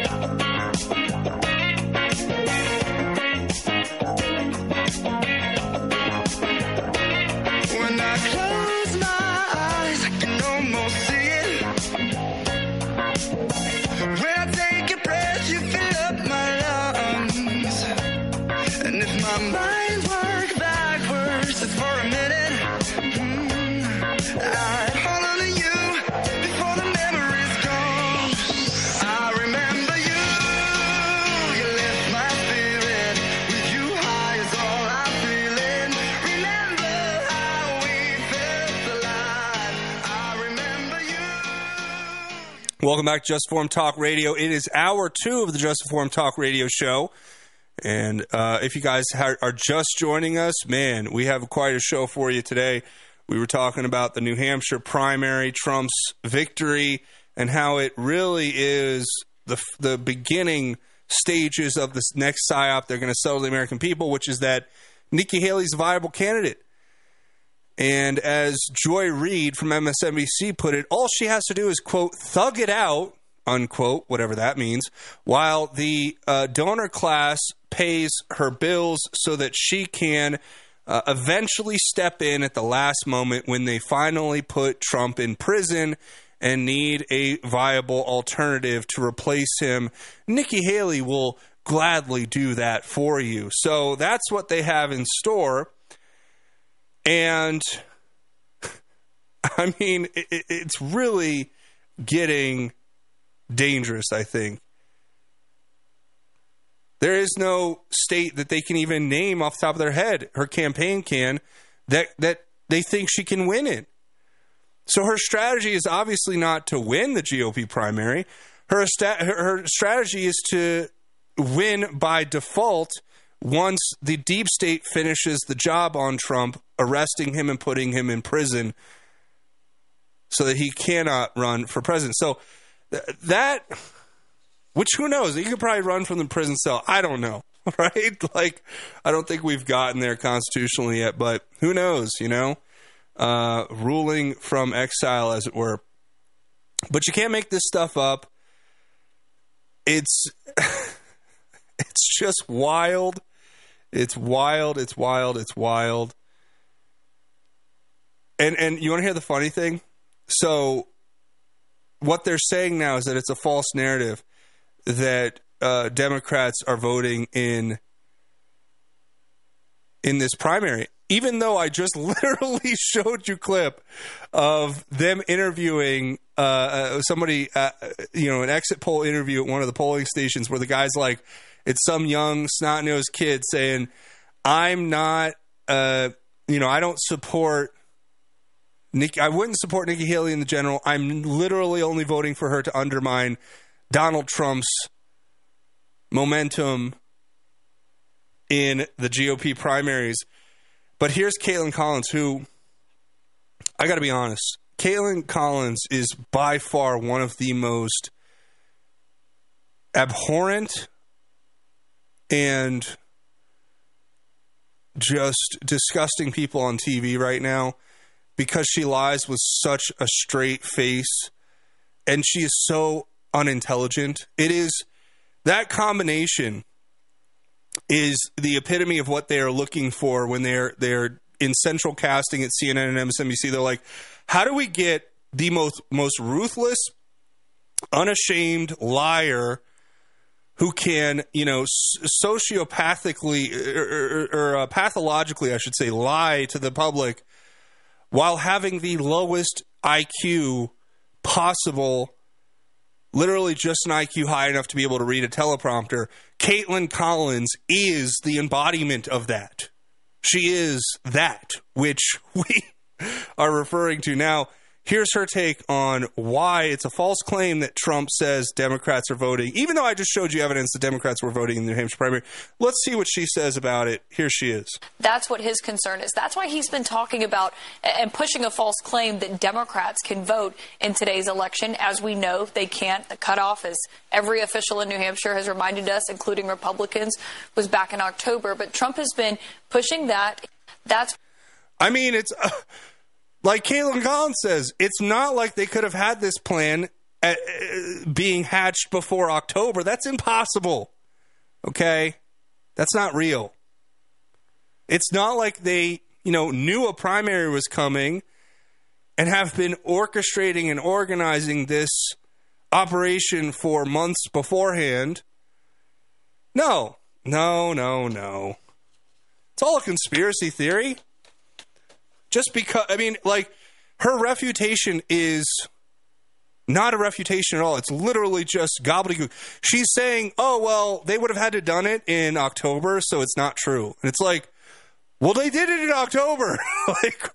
Welcome back to Just Form Talk Radio. It is hour two of the Just Form Talk Radio show. And if you guys are just joining us, man, we have quite a show for you today. We were talking about the New Hampshire primary, Trump's victory, and how it really is the beginning stages of this next PSYOP they're going to sell to the American people, which is that Nikki Haley's a viable candidate. And as Joy Reid from MSNBC put it, all she has to do is, quote, thug it out, unquote, whatever that means, while the donor class pays her bills so that she can eventually step in at the last moment when they finally put Trump in prison and need a viable alternative to replace him. Nikki Haley will gladly do that for you. So that's what they have in store. And, I mean, it's really getting dangerous, I think. There is no state that they can even name off the top of their head, her campaign can, that they think she can win in. So her strategy is obviously not to win the GOP primary. Her strategy is to win by default once the deep state finishes the job on Trump, arresting him and putting him in prison so that he cannot run for president. So that, which who knows? He could probably run from the prison cell. I don't know, right? Like, I don't think we've gotten there constitutionally yet, but who knows, you know? Ruling from exile, as it were. But you can't make this stuff up. It's just wild. It's wild. And you want to hear the funny thing? So what they're saying now is that it's a false narrative that Democrats are voting in this primary, even though I just literally showed you a clip of them interviewing somebody, an exit poll interview at one of the polling stations where the guy's like, it's some young snot-nosed kid saying, I'm not, I don't support Nikki. I wouldn't support Nikki Haley in the general. I'm literally only voting for her to undermine Donald Trump's momentum in the GOP primaries. But here's Caitlin Collins, who, I got to be honest, Caitlin Collins is by far one of the most abhorrent and just disgusting people on TV right now, because she lies with such a straight face and she is so unintelligent. It is that combination is the epitome of what they are looking for when they're in central casting at CNN and MSNBC. They're like, how do we get the most ruthless, unashamed liar who can, you know, sociopathically or pathologically, I should say, lie to the public while having the lowest IQ possible, literally just an IQ high enough to be able to read a teleprompter. Caitlin Collins is the embodiment of that. She is that, which we are referring to now. Here's her take on why it's a false claim that Trump says Democrats are voting, even though I just showed you evidence that Democrats were voting in the New Hampshire primary. Let's see what she says about it. Here she is. That's what his concern is. That's why he's been talking about and pushing a false claim that Democrats can vote in today's election. As we know, they can't. The cutoff, as every official in New Hampshire has reminded us, including Republicans, was back in October. But Trump has been pushing that. That's. I mean, it's. Like Caitlin Collins says, it's not like they could have had this plan being hatched before October. That's impossible. Okay? That's not real. It's not like they, you know, knew a primary was coming and have been orchestrating and organizing this operation for months beforehand. No. It's all a conspiracy theory. Just because, I mean, like, her refutation is not a refutation at all. It's literally just gobbledygook. She's saying, oh, well, they would have had to done it in October, so it's not true. And it's like, well, they did it in October. Like,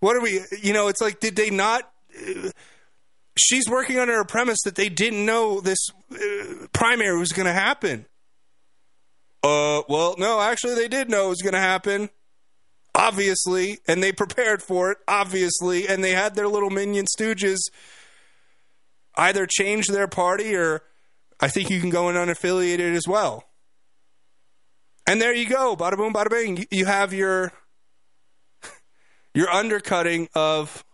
what are we, you know, it's like, did they not? She's working under a premise that they didn't know this primary was going to happen. Well, no, actually, they did know it was going to happen. Obviously, and they prepared for it, obviously, and they had their little minion stooges either change their party or I think you can go in unaffiliated as well. And there you go, bada boom, bada bing. You have your undercutting of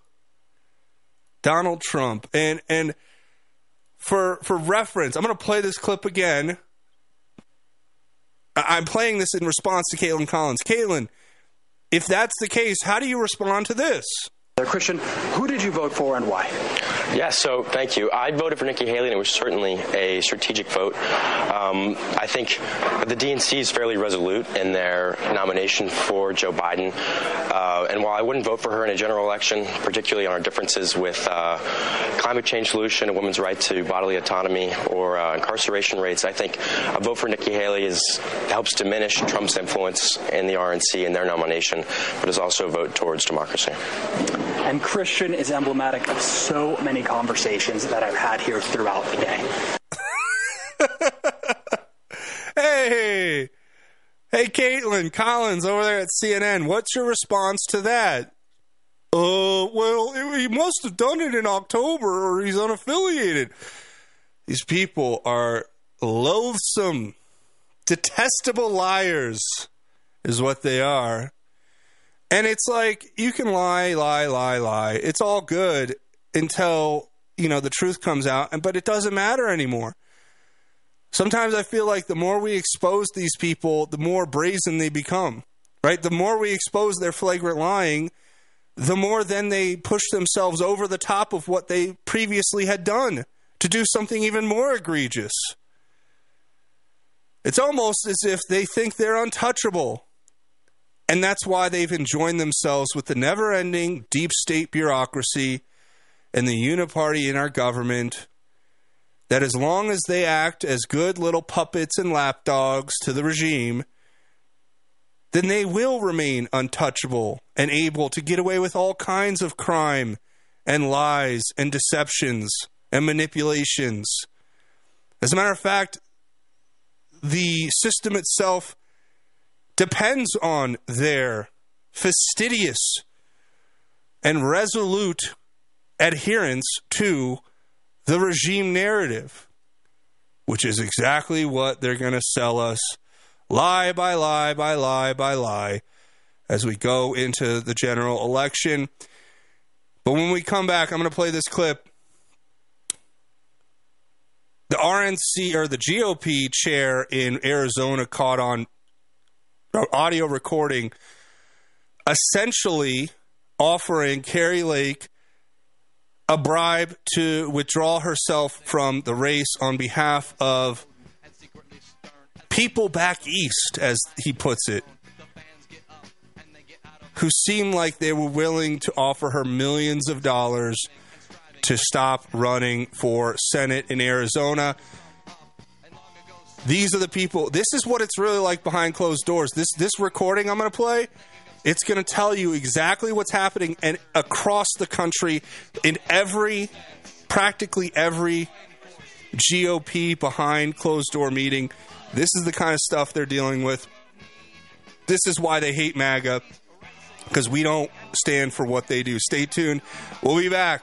Donald Trump. And for reference, I'm going to play this clip again. I'm playing this in response to Caitlin Collins. Caitlin, if that's the case, how do you respond to this? Christian, who did you vote for and why? Yeah, so thank you. I voted for Nikki Haley, and it was certainly a strategic vote. I think the DNC is fairly resolute in their nomination for Joe Biden. And while I wouldn't vote for her in a general election, particularly on our differences with climate change solution, a woman's right to bodily autonomy, or incarceration rates, I think a vote for Nikki Haley helps diminish Trump's influence in the RNC and their nomination, but is also a vote towards democracy. And Christian is emblematic of so many conversations that I've had here throughout the day. Hey, Caitlin Collins over there at CNN, what's your response to that? Well, he must have done it in October or he's unaffiliated. These people are loathsome, detestable liars is what they are. And it's like, you can lie. It's all good until, you know, the truth comes out, but it doesn't matter anymore. Sometimes I feel like the more we expose these people, the more brazen they become, right? The more we expose their flagrant lying, the more then they push themselves over the top of what they previously had done to do something even more egregious. It's almost as if they think they're untouchable. And that's why they've enjoined themselves with the never-ending deep state bureaucracy and the uniparty in our government, that as long as they act as good little puppets and lapdogs to the regime, then they will remain untouchable and able to get away with all kinds of crime and lies and deceptions and manipulations. As a matter of fact, the system itself depends on their fastidious and resolute adherence to the regime narrative, which is exactly what they're going to sell us lie by lie by lie by lie as we go into the general election. But when we come back, I'm going to play this clip. The RNC, or the GOP chair in Arizona, caught on audio recording essentially offering Carrie Lake a bribe to withdraw herself from the race on behalf of people back east, as he puts it, who seemed like they were willing to offer her millions of dollars to stop running for Senate in Arizona. These are the people. This is what it's really like behind closed doors. This recording I'm going to play, it's going to tell you exactly what's happening and across the country in practically every GOP behind closed door meeting. This is the kind of stuff they're dealing with. This is why they hate MAGA, because we don't stand for what they do. Stay tuned. We'll be back.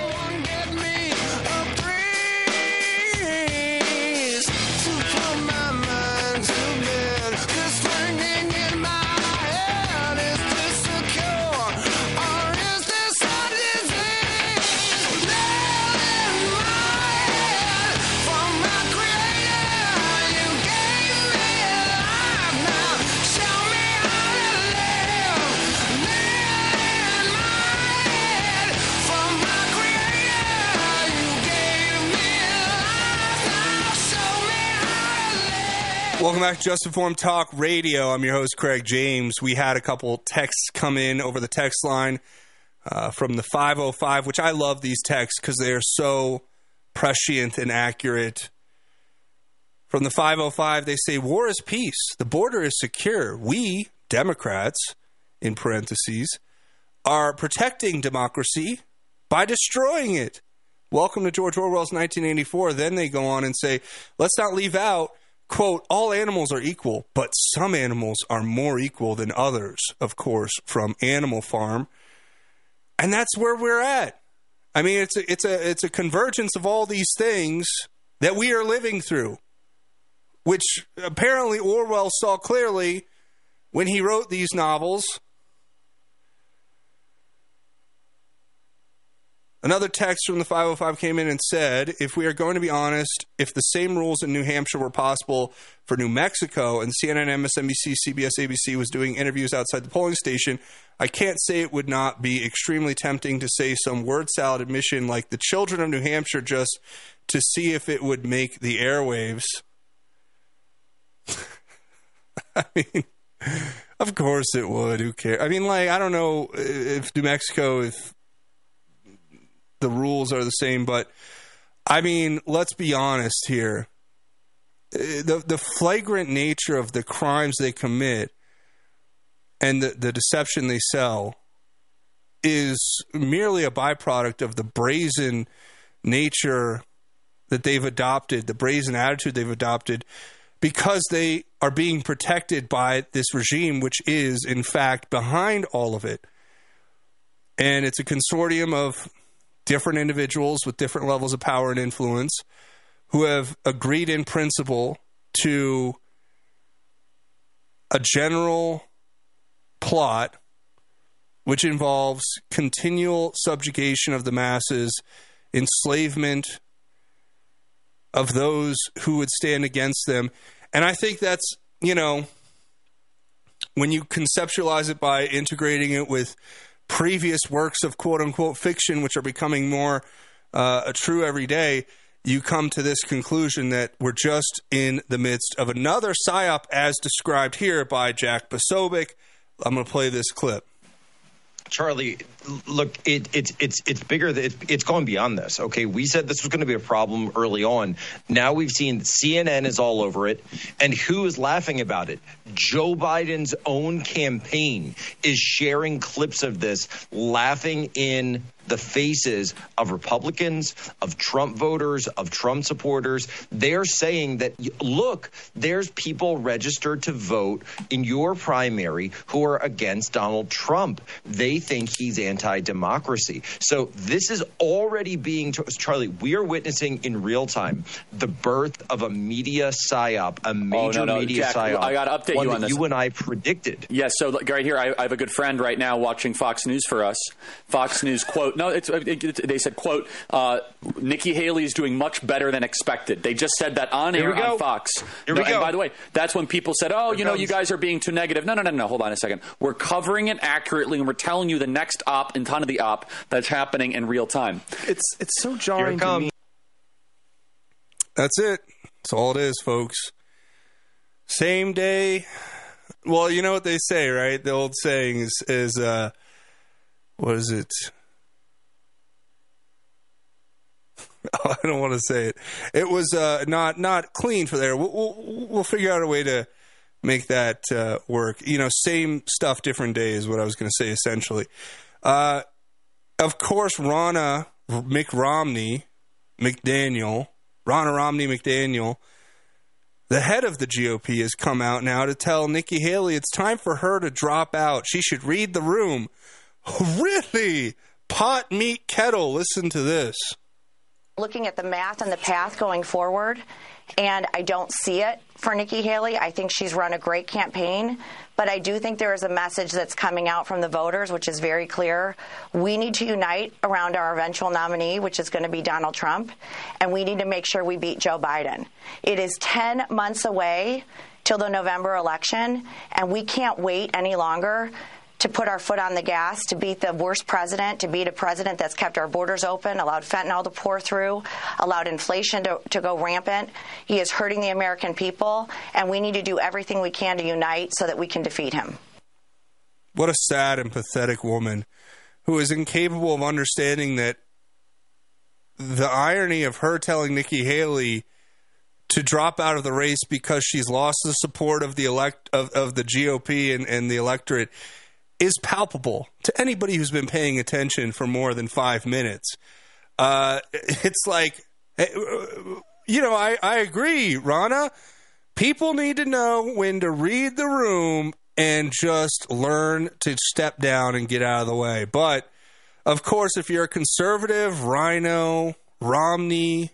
Welcome back to Just Informed Talk Radio. I'm your host, Craig James. We had a couple texts come in over the text line from the 505, which I love these texts because they are so prescient and accurate. From the 505, they say, war is peace. The border is secure. We, Democrats, in parentheses, are protecting democracy by destroying it. Welcome to George Orwell's 1984. Then they go on and say, let's not leave out, quote, all animals are equal, but some animals are more equal than others, of course, from Animal Farm. And that's where we're at. I mean, it's a convergence of all these things that we are living through, which apparently Orwell saw clearly when he wrote these novels. Another text from the 505 came in and said, if we are going to be honest, if the same rules in New Hampshire were possible for New Mexico and CNN, MSNBC, CBS, ABC was doing interviews outside the polling station, I can't say it would not be extremely tempting to say some word salad admission like the children of New Hampshire just to see if it would make the airwaves. I mean, of course it would. Who cares? I mean, like, I don't know if New Mexico, if the rules are the same, but I mean, let's be honest here. The flagrant nature of the crimes they commit and the deception they sell is merely a byproduct of the brazen nature that they've adopted, the brazen attitude they've adopted, because they are being protected by this regime, which is, in fact, behind all of it. And it's a consortium of different individuals with different levels of power and influence who have agreed in principle to a general plot which involves continual subjugation of the masses, enslavement of those who would stand against them, And I think that's, you know, when you conceptualize it by integrating it with previous works of quote-unquote fiction, which are becoming more true every day, you come to this conclusion that we're just in the midst of another psyop as described here by Jack Posobiec. I'm going to play this clip. Charlie, look, it's bigger. It's gone beyond this. OK, we said this was going to be a problem early on. Now we've seen CNN is all over it. And who is laughing about it? Joe Biden's own campaign is sharing clips of this, laughing in the faces of Republicans, of Trump voters, of Trump supporters. They're saying that, look, there's people registered to vote in your primary who are against Donald Trump. They think he's anti-democracy. So this is already being, Charlie, we are witnessing in real time the birth of a media psyop, a major media Jack, psyop. I got to update you on this. You and I predicted. Yes. Yeah, so right here, I have a good friend right now watching Fox News for us. Fox News, quote, no, they said, quote, Nikki Haley is doing much better than expected. They just said that on air on Fox. Here we go. And by the way, that's when people said, oh, you know, you guys are being too negative. No, no, no, no. Hold on a second. We're covering it accurately, and we're telling you the next op and ton of the op that's happening in real time. It's so jarring to me. That's it. That's all it is, folks. Same day. Well, you know what they say, right? The old saying is what is it? I don't want to say it. It was not clean for there. We'll figure out a way to make that work. You know, same stuff, different day is what I was going to say, essentially. Of course, Ronna Romney McDaniel, the head of the GOP, has come out now to tell Nikki Haley it's time for her to drop out. She should read the room. Really? Pot, meat, kettle. Listen to this. Looking at the math and the path going forward, and I don't see it for Nikki Haley. I think she's run a great campaign, but I do think there is a message that's coming out from the voters, which is very clear. We need to unite around our eventual nominee, which is going to be Donald Trump, and we need to make sure we beat Joe Biden. It is 10 months away till the November election, and we can't wait any longer to put our foot on the gas, to beat the worst president, to beat a president that's kept our borders open, allowed fentanyl to pour through, allowed inflation to go rampant. He is hurting the American people, and we need to do everything we can to unite so that we can defeat him. What a sad and pathetic woman who is incapable of understanding that the irony of her telling Nikki Haley to drop out of the race because she's lost the support of the the GOP and the electorate is palpable to anybody who's been paying attention for more than 5 minutes. It's like, you know, I agree, Ronna. People need to know when to read the room and just learn to step down and get out of the way. But, of course, if you're a conservative, rhino, Romney,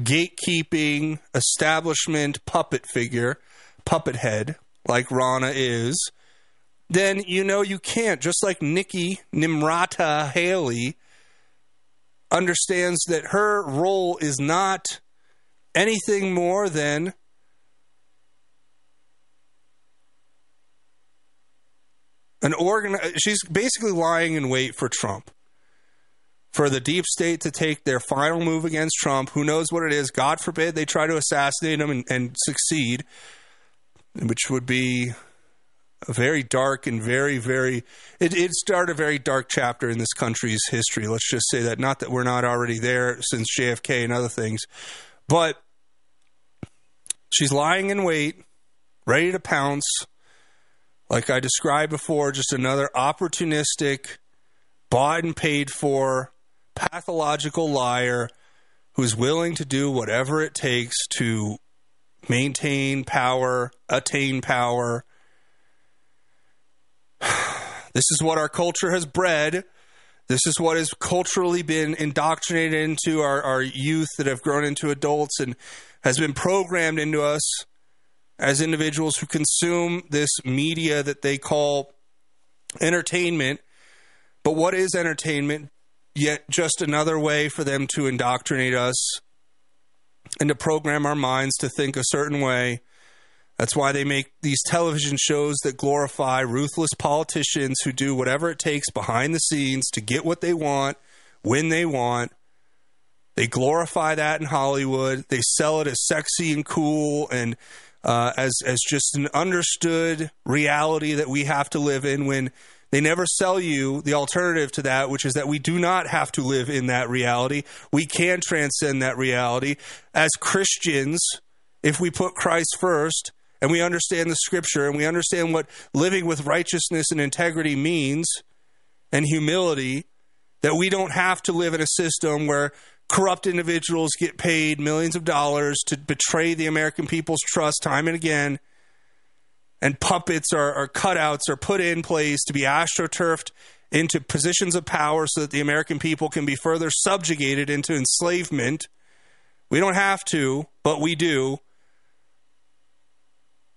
gatekeeping, establishment puppet figure, puppet head, like Ronna is, then you know you can't, just like Nikki Nimrata Haley understands that her role is not anything more than she's basically lying in wait for Trump, for the deep state to take their final move against Trump. Who knows what it is? God forbid they try to assassinate him and succeed, which would be a very dark and very, very – it started a very dark chapter in this country's history. Let's just say that. Not that we're not already there since JFK and other things. But she's lying in wait, ready to pounce. Like I described before, just another opportunistic, bought and paid for, pathological liar who's willing to do whatever it takes to maintain power, attain power. This is what our culture has bred. This is what has culturally been indoctrinated into our youth that have grown into adults and has been programmed into us as individuals who consume this media that they call entertainment. But what is entertainment? Yet just another way for them to indoctrinate us and to program our minds to think a certain way That's why they make these television shows that glorify ruthless politicians who do whatever it takes behind the scenes to get what they want, when they want. They glorify that in Hollywood. They sell it as sexy and cool and as just an understood reality that we have to live in, when they never sell you the alternative to that, which is that we do not have to live in that reality. We can transcend that reality. As Christians, if we put Christ first and we understand the scripture and we understand what living with righteousness and integrity means and humility, that we don't have to live in a system where corrupt individuals get paid millions of dollars to betray the American people's trust time and again, and puppets or cutouts are put in place to be astroturfed into positions of power so that the American people can be further subjugated into enslavement. We don't have to, but we do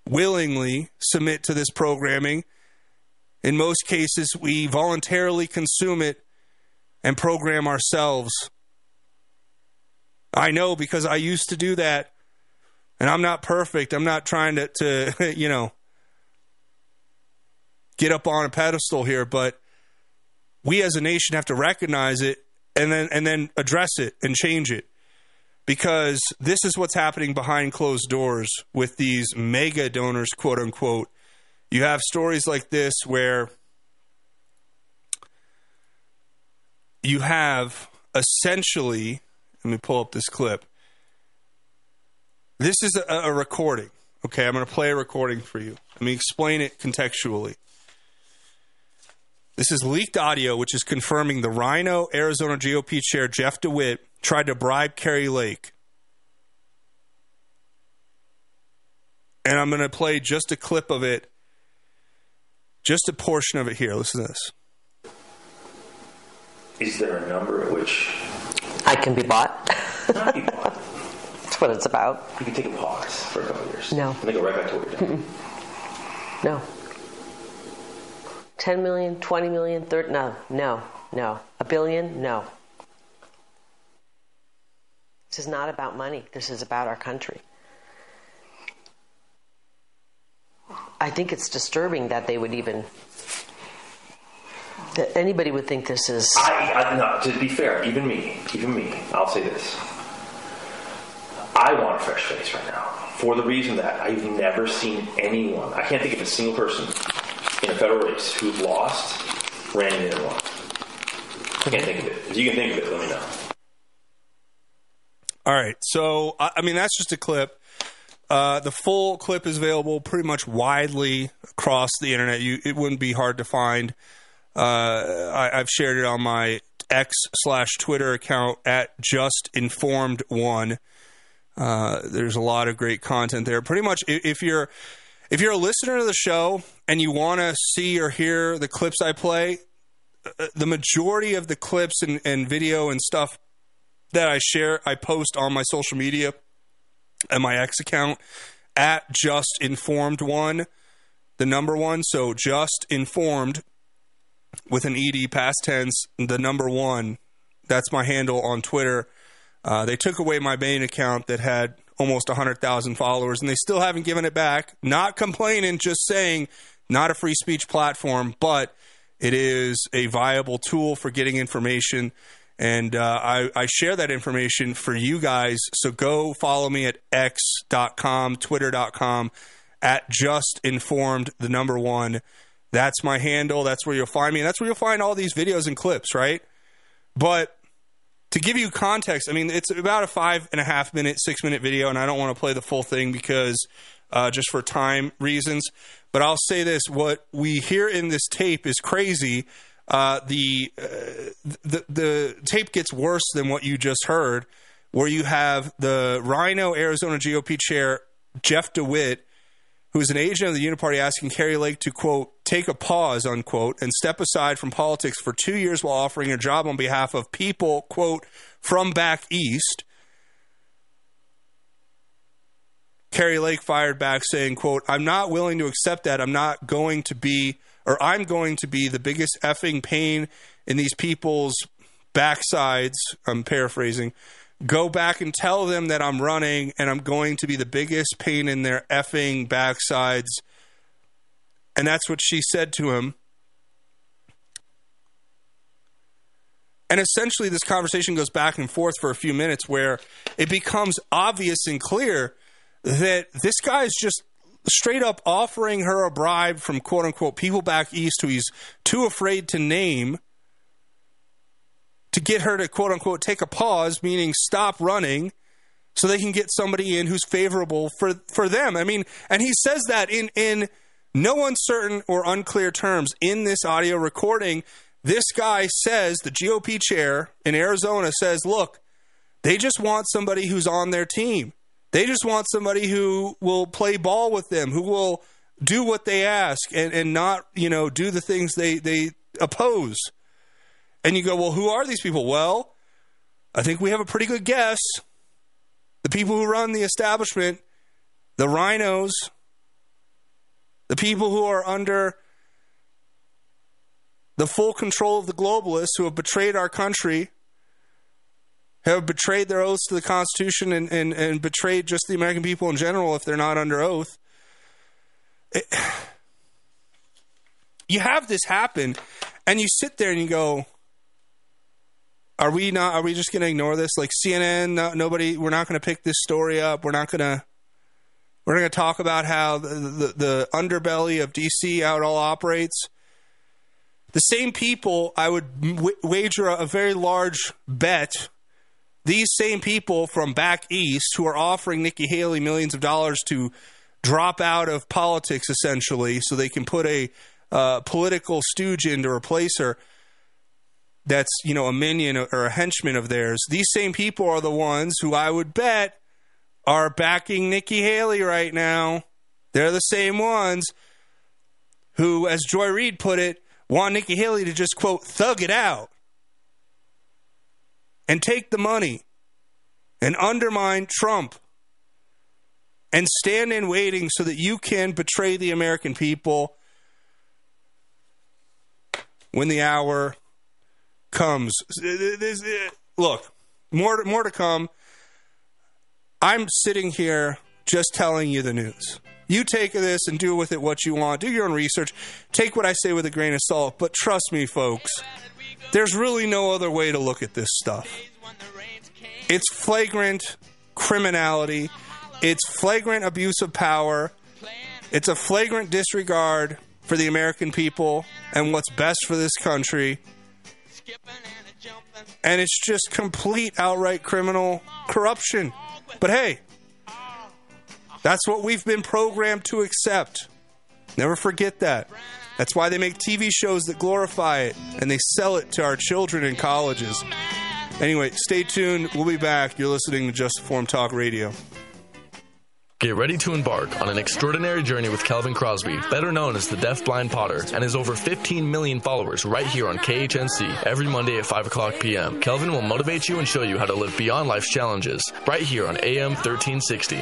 willingly submit to this programming. In most cases, we voluntarily consume it and program ourselves. I know, because I used to do that, and I'm not perfect. I'm not trying to you know, get up on a pedestal here, but we as a nation have to recognize it and then address it and change it, because this is what's happening behind closed doors with these mega donors, quote unquote. You have stories like this where you have essentially, let me pull up this clip. This is a recording. Okay, I'm going to play a recording for you. Let me explain it contextually. This is leaked audio, which is confirming the Rhino Arizona GOP chair, Jeff DeWitt, tried to bribe Carrie Lake. And I'm going to play just a clip of it, just a portion of it here. Listen to this. Is there a number at which I can be bought? That's what it's about. You can take a pause for a couple of years. No. And then go right back to what you're doing. Mm-mm. No. 10 million, 20 million, 30, no. A billion, no. This is not about money. This is about our country. I think it's disturbing that they would even, that anybody would think this is. No, to be fair, even me, I'll say this. I want a fresh face right now for the reason that I've never seen anyone, I can't think of a single person in a federal race who lost, ran in and won. I can't think of it. If you can think of it, let me know. All right. So, I mean, that's just a clip. The full clip is available pretty much widely across the internet. It wouldn't be hard to find. I've shared it on my X/Twitter account at justinformed1. There's a lot of great content there. Pretty much, if you're a listener to the show and you want to see or hear the clips I play, the majority of the clips and video and stuff that I share, I post on my social media and my X account at justinformed1, the number one. So just informed with an ED past tense, the number one. That's my handle on Twitter. They took away my main account that had almost 100,000 followers, and they still haven't given it back. Not complaining, just saying, not a free speech platform, but it is a viable tool for getting information, and I share that information for you guys. So go follow me at x.com, twitter.com, at justinformed, the number one. That's my handle. That's where you'll find me, and that's where you'll find all these videos and clips, right? But to give you context, I mean, it's about a 5.5 minute, 6 minute video, and I don't want to play the full thing because just for time reasons. But I'll say this: what we hear in this tape is crazy. The tape gets worse than what you just heard, where you have the Rhino Arizona GOP chair, Jeff DeWitt, who is an agent of the Uniparty, asking Carrie Lake to, quote, take a pause, unquote, and step aside from politics for 2 years while offering a job on behalf of people, quote, from back east. Carrie Lake fired back saying, quote, I'm not willing to accept that. I'm going to be the biggest effing pain in these people's backsides. I'm paraphrasing. go back and tell them that I'm running and I'm going to be the biggest pain in their effing backsides. And that's what she said to him. And essentially this conversation goes back and forth for a few minutes where it becomes obvious and clear that this guy is just straight up offering her a bribe from quote unquote people back east who he's too afraid to name to get her to quote unquote take a pause, meaning stop running, so they can get somebody in who's favorable for them. I mean, and he says that in no uncertain or unclear terms in this audio recording. This guy says, the GOP chair in Arizona says, look, they just want somebody who's on their team. They just want somebody who will play ball with them, who will do what they ask and not, you know, do the things they oppose. And you go, well, who are these people? Well, I think we have a pretty good guess. The people who run the establishment, the rhinos, the people who are under the full control of the globalists who have betrayed our country, have betrayed their oaths to the Constitution and betrayed just the American people in general if they're not under oath. You have this happen and you sit there and you go, are we just going to ignore this? Like CNN, we're not going to pick this story up. We're going to talk about how the underbelly of DC, how it all operates. The same people, I would wager a very large bet, these same people from back east who are offering Nikki Haley millions of dollars to drop out of politics essentially so they can put a political stooge in to replace her that's, you know, a minion or a henchman of theirs. These same people are the ones who I would bet are backing Nikki Haley right now. They're the same ones who, as Joy Reid put it, want Nikki Haley to just, quote, thug it out and take the money and undermine Trump and stand in waiting so that you can betray the American people when the hour comes. Look, more to come. I'm sitting here just telling you the news. You take this and do with it what you want. Do your own research. Take what I say with a grain of salt. But trust me, folks, there's really no other way to look at this stuff. It's flagrant criminality. It's flagrant abuse of power. It's a flagrant disregard for the American people and what's best for this country. And it's just complete outright criminal corruption. But hey, that's what we've been programmed to accept. Never forget that. That's why they make TV shows that glorify it, and they sell it to our children in colleges. Anyway, stay tuned. We'll be back. You're listening to Just Informed Talk Radio. Get ready to embark on an extraordinary journey with Calvin Crosby, better known as the Deafblind Potter, and his over 15 million followers right here on KHNC every Monday at 5 o'clock p.m. Calvin will motivate you and show you how to live beyond life's challenges right here on AM 1360.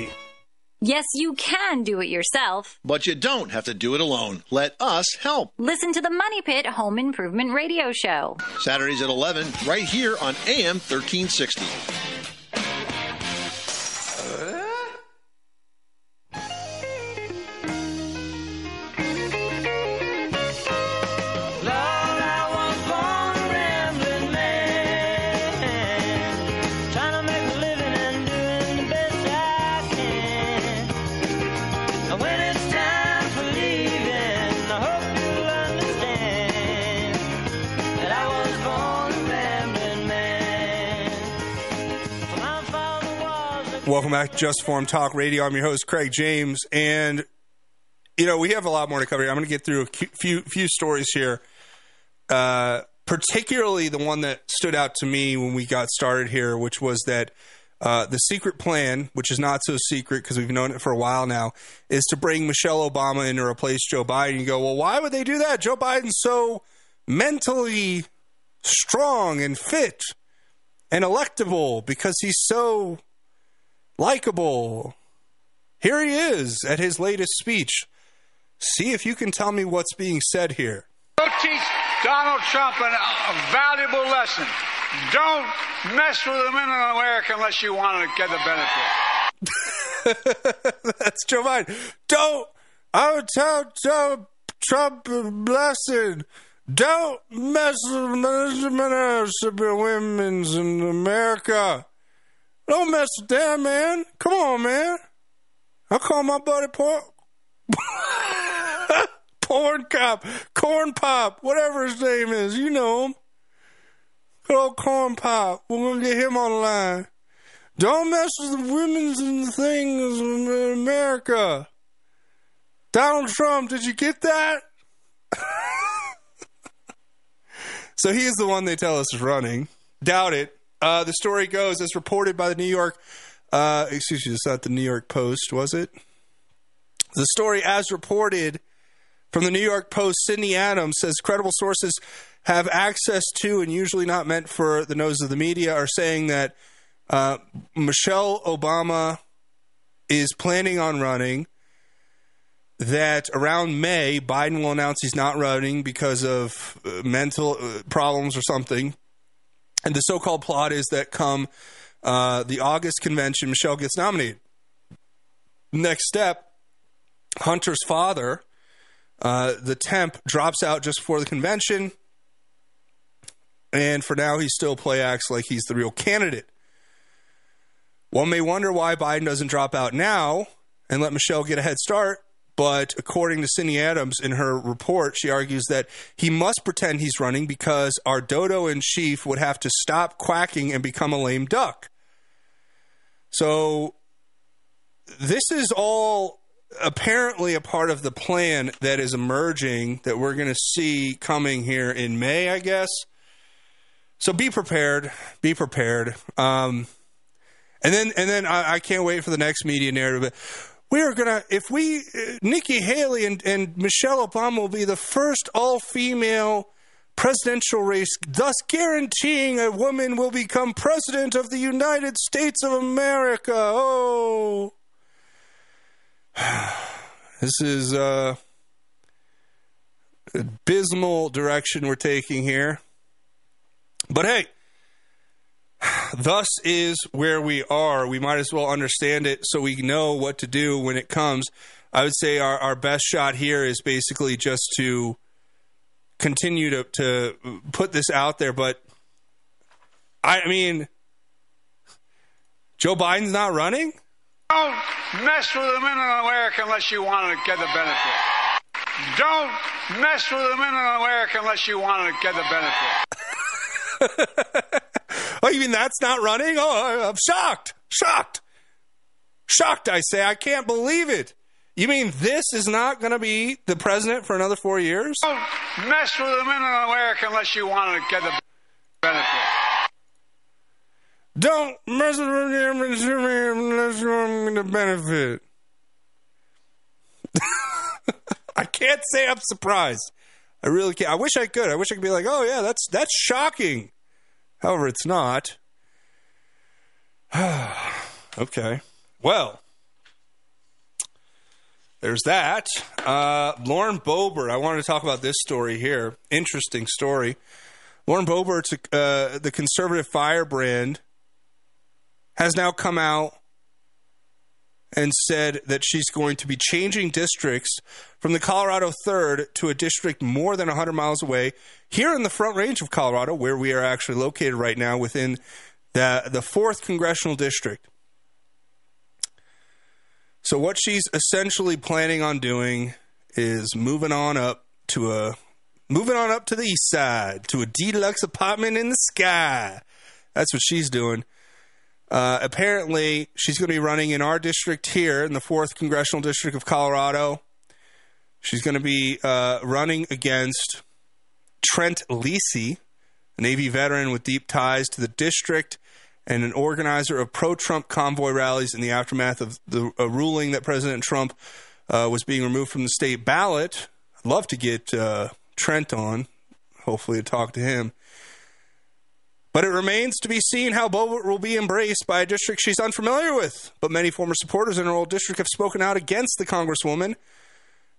Yes, you can do it yourself. But you don't have to do it alone. Let us help. Listen to the Money Pit Home Improvement Radio Show. Saturdays at 11, right here on AM 1360. Lord, I was born a rambling man. Welcome back to Just Form Talk Radio. I'm your host, Craig James. And, you know, we have a lot more to cover here. I'm going to get through a few stories here, particularly the one that stood out to me when we got started here, which was that the secret plan, which is not so secret because we've known it for a while now, is to bring Michelle Obama in to replace Joe Biden. You go, well, why would they do that? Joe Biden's so mentally strong and fit and electable because he's so likable. Here he is at his latest speech. See if you can tell me what's being said here. Don't teach Donald Trump a valuable lesson. Don't mess with the men in America unless you want to get the benefit. That's Joe Biden. Don't tell Trump a lesson. Don't mess with the women in America. Don't mess with that, man. Come on, man. I call my buddy Corn Pop, whatever his name is. You know him. Good old Corn Pop. We're going to get him on the line. Don't mess with the women's and things in America. Donald Trump, did you get that? So he is the one they tell us is running. Doubt it. The story goes, as reported by the New York, excuse me, it's not the New York Post, was it? The story, as reported from the New York Post, Sydney Adams says credible sources have access to, and usually not meant for the nose of the media, are saying that Michelle Obama is planning on running, that around May, Biden will announce he's not running because of mental problems or something. And the so-called plot is that come the August convention, Michelle gets nominated. Next step, Hunter's father, the temp, drops out just before the convention. And for now, he still acts like he's the real candidate. One may wonder why Biden doesn't drop out now and let Michelle get a head start. But according to Cindy Adams in her report, she argues that he must pretend he's running because our dodo-in-chief would have to stop quacking and become a lame duck. So this is all apparently a part of the plan that is emerging that we're going to see coming here in May, I guess. So be prepared. Be prepared. And then I can't wait for the next media narrative. We are going to, if we, Nikki Haley and Michelle Obama will be the first all-female presidential race, thus guaranteeing a woman will become president of the United States of America. Oh. This is abysmal direction we're taking here. But hey, thus is where we are. We might as well understand it so we know what to do when it comes. I would say our best shot here is basically just to continue to put this out there. But, I mean, Joe Biden's not running? Don't mess with the men in America unless you want to get the benefit. Don't mess with the men in America unless you want to get the benefit. Oh, you mean that's not running? Oh, I'm shocked. Shocked, I say. I can't believe it. You mean this is not going to be the president for another 4 years? Don't mess with the men in America unless you want to get the benefit. Don't mess with the men in America unless you want the benefit. I can't say I'm surprised. I really can't. I wish I could. I wish I could be like, oh, yeah, that's shocking. However, it's not. Okay. Well, there's that. Lauren Boebert. I wanted to talk about this story here. Interesting story. Lauren Boebert, the conservative firebrand, has now come out and said that she's going to be changing districts from the Colorado 3rd to a district more than 100 miles away here in the Front Range of Colorado, where we are actually located right now within the 4th Congressional District. So what she's essentially planning on doing is moving on up to the east side, to a deluxe apartment in the sky. That's what she's doing. Apparently, she's going to be running in our district here in the 4th Congressional District of Colorado. She's going to be running against Trent Lisi, a Navy veteran with deep ties to the district and an organizer of pro-Trump convoy rallies in the aftermath of a ruling that President Trump was being removed from the state ballot. I'd love to get Trent on, hopefully to talk to him. But it remains to be seen how Boebert will be embraced by a district she's unfamiliar with. But many former supporters in her old district have spoken out against the congresswoman.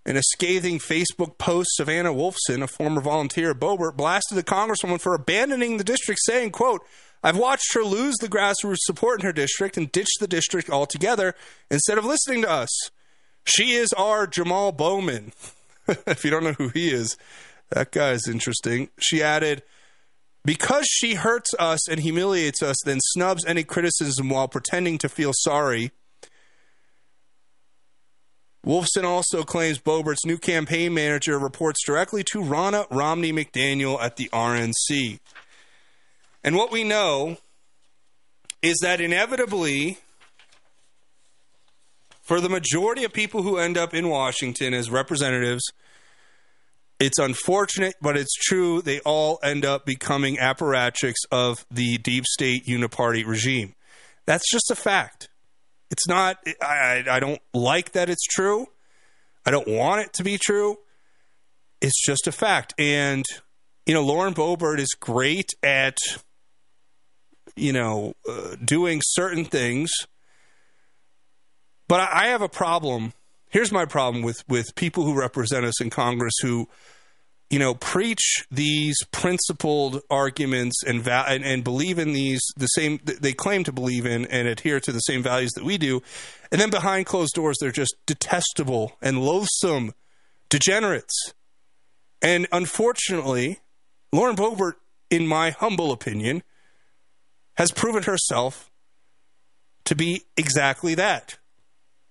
In a scathing Facebook post, Savannah Wolfson, a former volunteer at Boebert, blasted the congresswoman for abandoning the district, saying, quote, I've watched her lose the grassroots support in her district and ditch the district altogether instead of listening to us. She is our Jamal Bowman. If you don't know who he is, that guy is interesting. She added, because she hurts us and humiliates us, then snubs any criticism while pretending to feel sorry. Wolfson also claims Boebert's new campaign manager reports directly to Ronna Romney McDaniel at the RNC. And what we know is that inevitably, for the majority of people who end up in Washington as representatives, it's unfortunate, but it's true, they all end up becoming apparatchiks of the deep state uniparty regime. That's just a fact. It's not, I don't like that it's true. I don't want it to be true. It's just a fact. And, you know, Lauren Boebert is great at, you know, doing certain things. But I have a problem. Here's my problem with people who represent us in Congress who, you know, preach these principled arguments and believe in these, the same, they claim to believe in and adhere to the same values that we do. And then behind closed doors, they're just detestable and loathsome degenerates. And unfortunately, Lauren Boebert, in my humble opinion, has proven herself to be exactly that.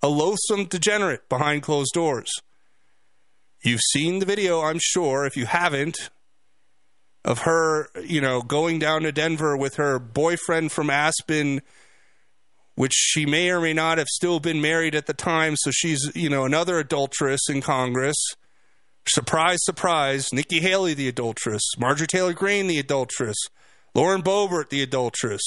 A loathsome degenerate behind closed doors. You've seen the video, I'm sure, if you haven't, of her, you know, going down to Denver with her boyfriend from Aspen, which she may or may not have still been married at the time, so she's, you know, another adulteress in Congress. Surprise, surprise, Nikki Haley, the adulteress, Marjorie Taylor Greene, the adulteress, Lauren Boebert, the adulteress.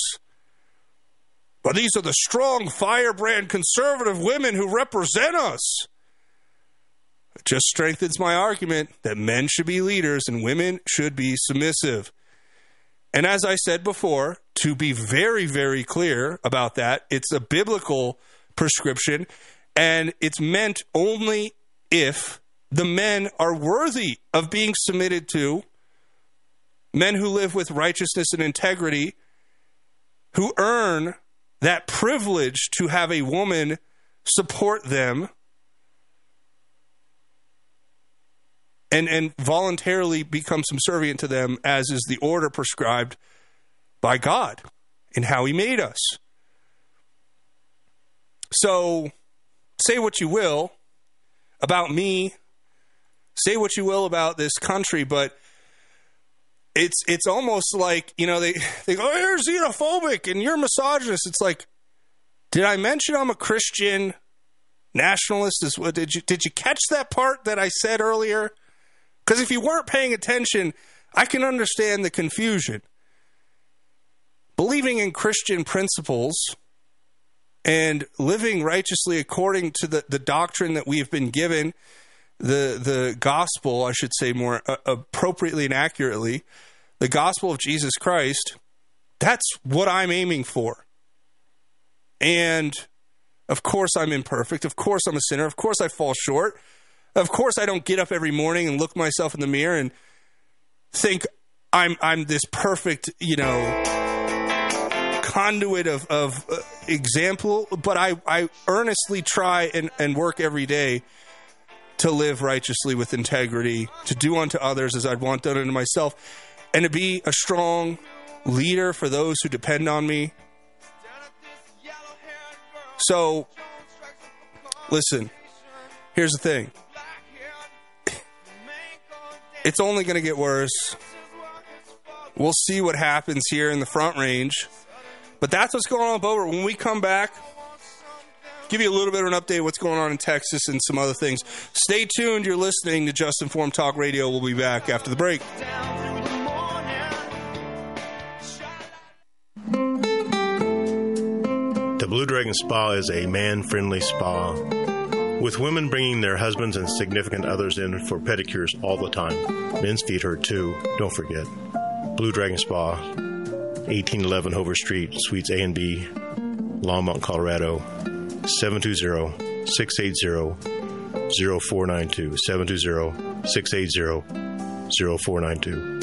But these are the strong, firebrand, conservative women who represent us. It just strengthens my argument that men should be leaders and women should be submissive. And as I said before, to be very, very clear about that, it's a biblical prescription, and it's meant only if the men are worthy of being submitted to, men who live with righteousness and integrity, who earn that privilege to have a woman support them and voluntarily become subservient to them, as is the order prescribed by God in how he made us. So say what you will about me, say what you will about this country, but It's almost like, you know, they go, oh, you're xenophobic and you're misogynist. It's like, did I mention I'm a Christian nationalist? Did you catch that part that I said earlier? Because if you weren't paying attention, I can understand the confusion. Believing in Christian principles and living righteously according to the doctrine that we've been given, the gospel, I should say more appropriately and accurately, the gospel of Jesus Christ, that's what I'm aiming for. And of course I'm imperfect. Of course I'm a sinner. Of course I fall short. Of course I don't get up every morning and look myself in the mirror and think I'm this perfect, you know, conduit of example. But I earnestly try and work every day to live righteously with integrity, to do unto others as I'd want done unto myself, and to be a strong leader for those who depend on me. So, listen, here's the thing. It's only going to get worse. We'll see what happens here in the Front Range. But that's what's going on with Boebert. When we come back, give you a little bit of an update of what's going on in Texas and some other things. Stay tuned. You're listening to Just Informed Talk Radio. We'll be back after the break. The Blue Dragon Spa is a man-friendly spa, with women bringing their husbands and significant others in for pedicures all the time. Men's feet hurt too, don't forget. Blue Dragon Spa, 1811 Hover Street, Suites A and B, Longmont, Colorado, 720-680-0492, 720-680-0492.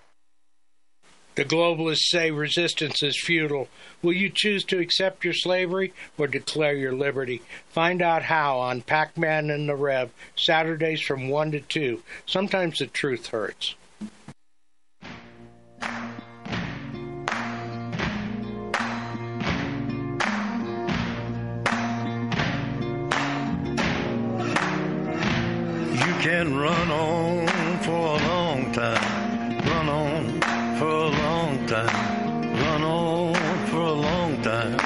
The globalists say resistance is futile. Will you choose to accept your slavery or declare your liberty? Find out how on Pac-Man and the Rev, Saturdays from 1 to 2. Sometimes the truth hurts. You can run on for a long time, run on for a long time, run on for a long time.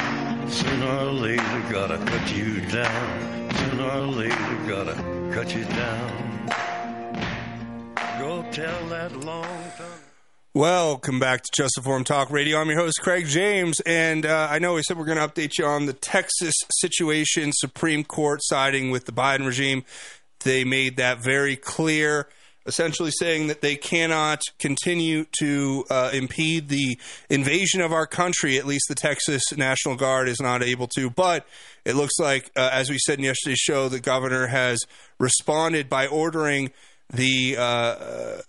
Sooner or later, gotta cut you down. Sooner or later, gotta cut you down. Go tell that long time. Welcome back to Just Informed Talk Radio. I'm your host, Craig James, and I know we said we're going to update you on the Texas situation, Supreme Court siding with the Biden regime. They made that very clear, essentially saying that they cannot continue to impede the invasion of our country. At least the Texas National Guard is not able to. But it looks like, as we said in yesterday's show, the governor has responded by ordering the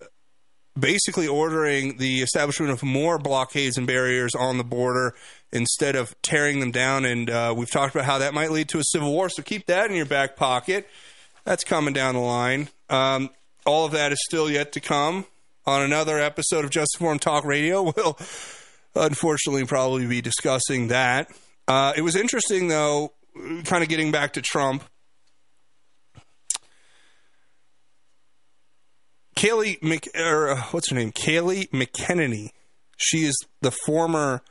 basically ordering the establishment of more blockades and barriers on the border instead of tearing them down. And we've talked about how that might lead to a civil war. So keep that in your back pocket. That's coming down the line. All of that is still yet to come on another episode of Just Informed Talk Radio. We'll unfortunately probably be discussing that. It was interesting, though, kind of getting back to Trump. Kayleigh McEnany. She is the former,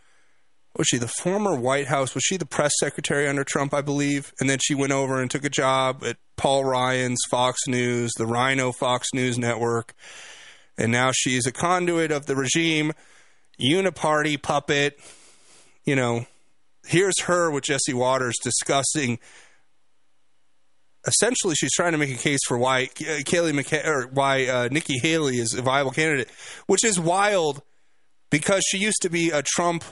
the former White House? Was she the press secretary under Trump, I believe? And then she went over and took a job at Paul Ryan's Fox News, the Rhino Fox News Network. And now she is a conduit of the regime, uniparty puppet. You know, here's her with Jesse Waters discussing. Essentially, she's trying to make a case for why Nikki Haley is a viable candidate, which is wild because she used to be a Trump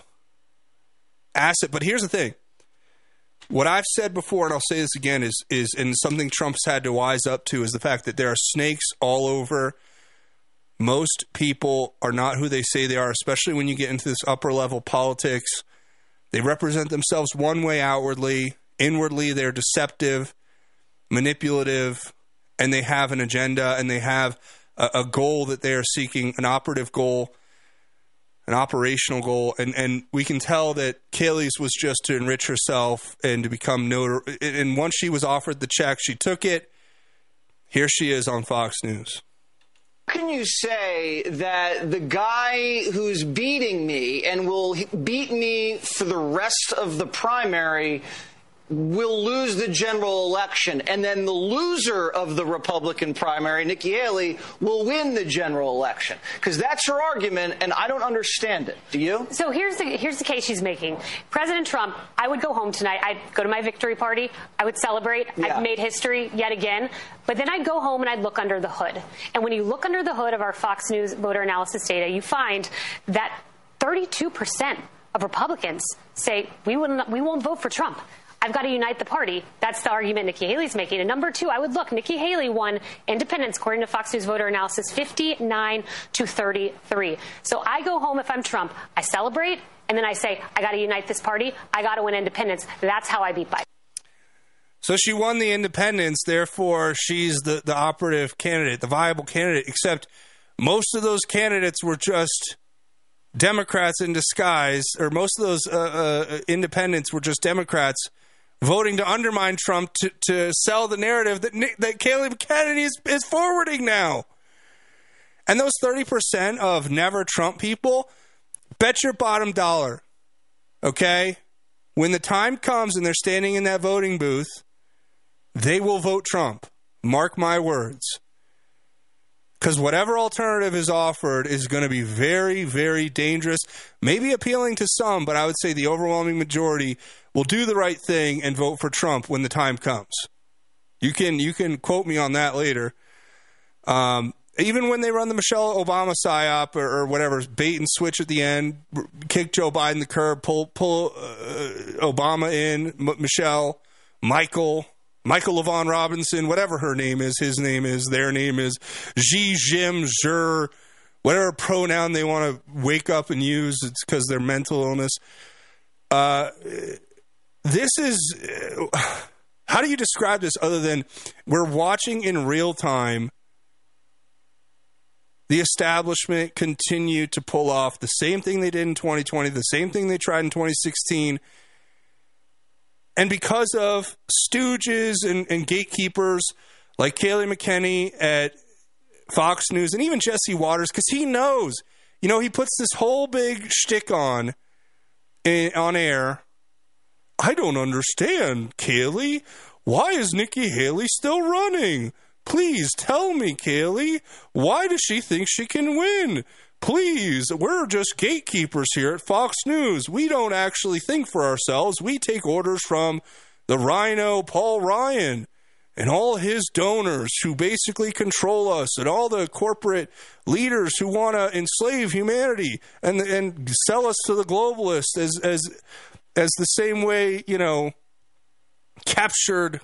asset. But here's the thing. What I've said before, and I'll say this again, is and something Trump's had to wise up to, is the fact that there are snakes all over. Most people are not who they say they are, especially when you get into this upper level politics. They represent themselves one way outwardly. Inwardly, they're deceptive, manipulative, and they have an agenda, and they have a goal that they are seeking, an operative goal, an operational goal, and we can tell that Kayleigh's was just to enrich herself and to become notary. And once she was offered the check, she took it. Here she is on Fox News. How can you say that the guy who's beating me and will beat me for the rest of the primary will lose the general election, and then the loser of the Republican primary, Nikki Haley, will win the general election, because that's her argument, and I don't understand it. Do you? So here's the case she's making. President Trump, I would go home tonight. I'd go to my victory party. I would celebrate. Yeah. I've made history yet again. But then I'd go home and I'd look under the hood. And when you look under the hood of our Fox News voter analysis data, you find that 32% of Republicans say we won't vote for Trump. I've got to unite the party. That's the argument Nikki Haley's making. And number two, I would look. Nikki Haley won independents, according to Fox News voter analysis, 59-33. So I go home if I'm Trump. I celebrate, and then I say, I got to unite this party. I got to win independents. That's how I beat Biden. So she won the independents. Therefore, she's the operative candidate, the viable candidate, except most of those candidates were just Democrats in disguise, or most of those independents were just Democrats voting to undermine Trump to sell the narrative that Kayleigh McEnany is forwarding now. And those 30% of never Trump people, bet your bottom dollar, okay? When the time comes and they're standing in that voting booth, they will vote Trump. Mark my words. Because whatever alternative is offered is going to be very, very dangerous, maybe appealing to some, but I would say the overwhelming majority will do the right thing and vote for Trump when the time comes. You can quote me on that later. Even when they run the Michelle Obama PSYOP or whatever, bait and switch at the end, kick Joe Biden the curb, pull Obama in, Michelle, Michael LaVon Robinson, whatever her name is, his name is, their name is, she, Jim, Jer, whatever pronoun they want to wake up and use, it's because they're mental illness. This is, how do you describe this other than we're watching in real time the establishment continue to pull off the same thing they did in 2020, the same thing they tried in 2016. And because of stooges and gatekeepers like Kayleigh McEnany at Fox News and even Jesse Waters, because he knows, you know, he puts this whole big shtick on air. I don't understand, Kayleigh. Why is Nikki Haley still running? Please tell me, Kayleigh, why does she think she can win? Please, we're just gatekeepers here at Fox News. We don't actually think for ourselves. We take orders from the rhino Paul Ryan and all his donors who basically control us and all the corporate leaders who want to enslave humanity and sell us to the globalists as the same way, you know, captured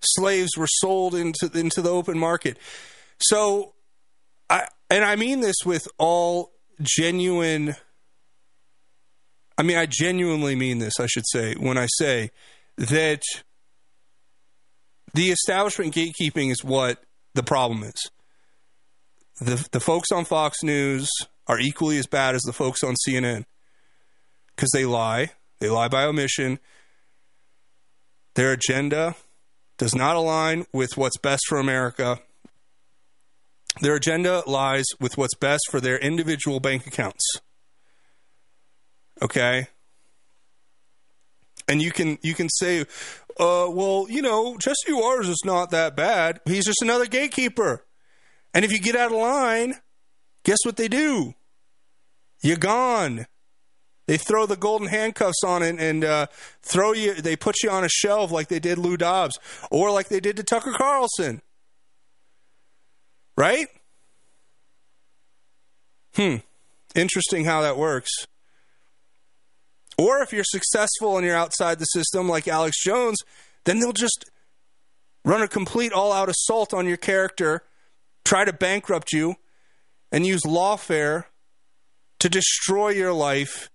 slaves were sold into the open market. So, I mean this with all genuine, I genuinely mean this, I should say, when I say that the establishment gatekeeping is what the problem is. The folks on Fox News are equally as bad as the folks on CNN because they lie by omission. Their agenda does not align with what's best for America. Their agenda lies with what's best for their individual bank accounts. Okay? And you can say, well, you know, Jesse Waters is not that bad. He's just another gatekeeper. And if you get out of line, guess what they do? You're gone. They throw the golden handcuffs on it and throw you. They put you on a shelf like they did Lou Dobbs or like they did to Tucker Carlson. Right? Interesting how that works. Or if you're successful and you're outside the system like Alex Jones, then they'll just run a complete all-out assault on your character, try to bankrupt you, and use lawfare to destroy your life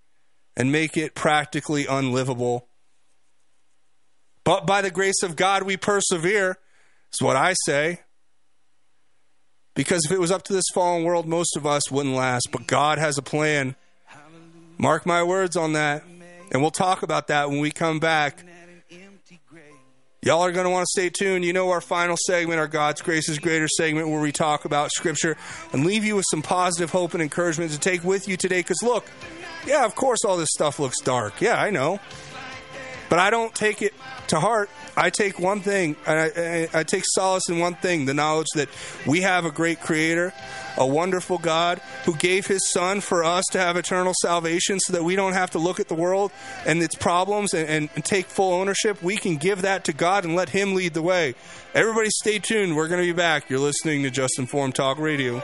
and make it practically unlivable. But by the grace of God, we persevere, is what I say. Because if it was up to this fallen world, most of us wouldn't last. But God has a plan. Mark my words on that. And we'll talk about that when we come back. Y'all are going to want to stay tuned. You know our final segment, our God's Grace is Greater segment, where we talk about Scripture and leave you with some positive hope and encouragement to take with you today. Because look, yeah, of course all this stuff looks dark. Yeah, I know. But I don't take it to heart. I take one thing, and I take solace in one thing, the knowledge that we have a great creator, a wonderful God who gave his son for us to have eternal salvation so that we don't have to look at the world and its problems and take full ownership. We can give that to God and let him lead the way. Everybody stay tuned. We're going to be back. You're listening to Just Informed Talk Radio.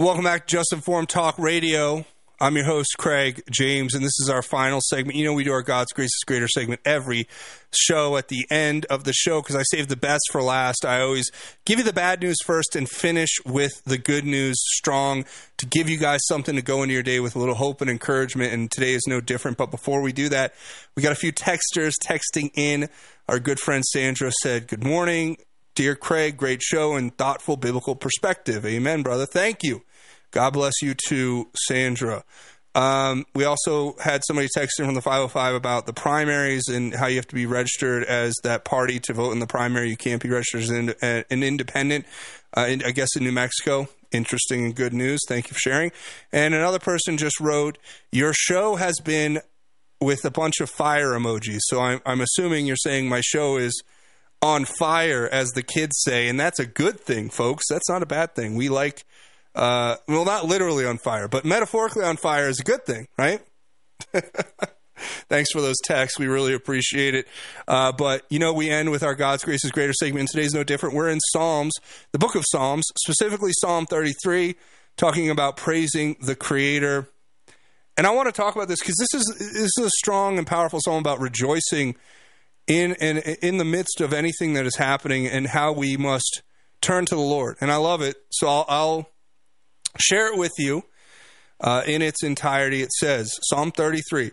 Welcome back to Just Informed Talk Radio. I'm your host, Craig James, and this is our final segment. You know, we do our God's Grace is Greater segment every show at the end of the show because I save the best for last. I always give you the bad news first and finish with the good news strong to give you guys something to go into your day with a little hope and encouragement, and today is no different. But before we do that, we got a few texters texting in. Our good friend Sandra said, "Good morning. Dear Craig, great show and thoughtful biblical perspective." Amen, brother. Thank you. God bless you too, Sandra. We also had somebody texting from the 505 about the primaries and how you have to be registered as that party to vote in the primary. You can't be registered as an independent, I guess, in New Mexico. Interesting and good news. Thank you for sharing. And another person just wrote, "Your show has been," with a bunch of fire emojis. So I'm assuming you're saying my show is on fire, as the kids say, and that's a good thing, folks. That's not a bad thing. We like, well, not literally on fire, but metaphorically on fire is a good thing, right? Thanks for those texts. We really appreciate it. But, you know, we end with our God's Grace is Greater segment, and today's no different. We're in Psalms, the book of Psalms, specifically Psalm 33, talking about praising the Creator. And I want to talk about this because this is a strong and powerful psalm about rejoicing in the midst of anything that is happening and how we must turn to the Lord. And I love it, so I'll share it with you in its entirety. It says, Psalm 33,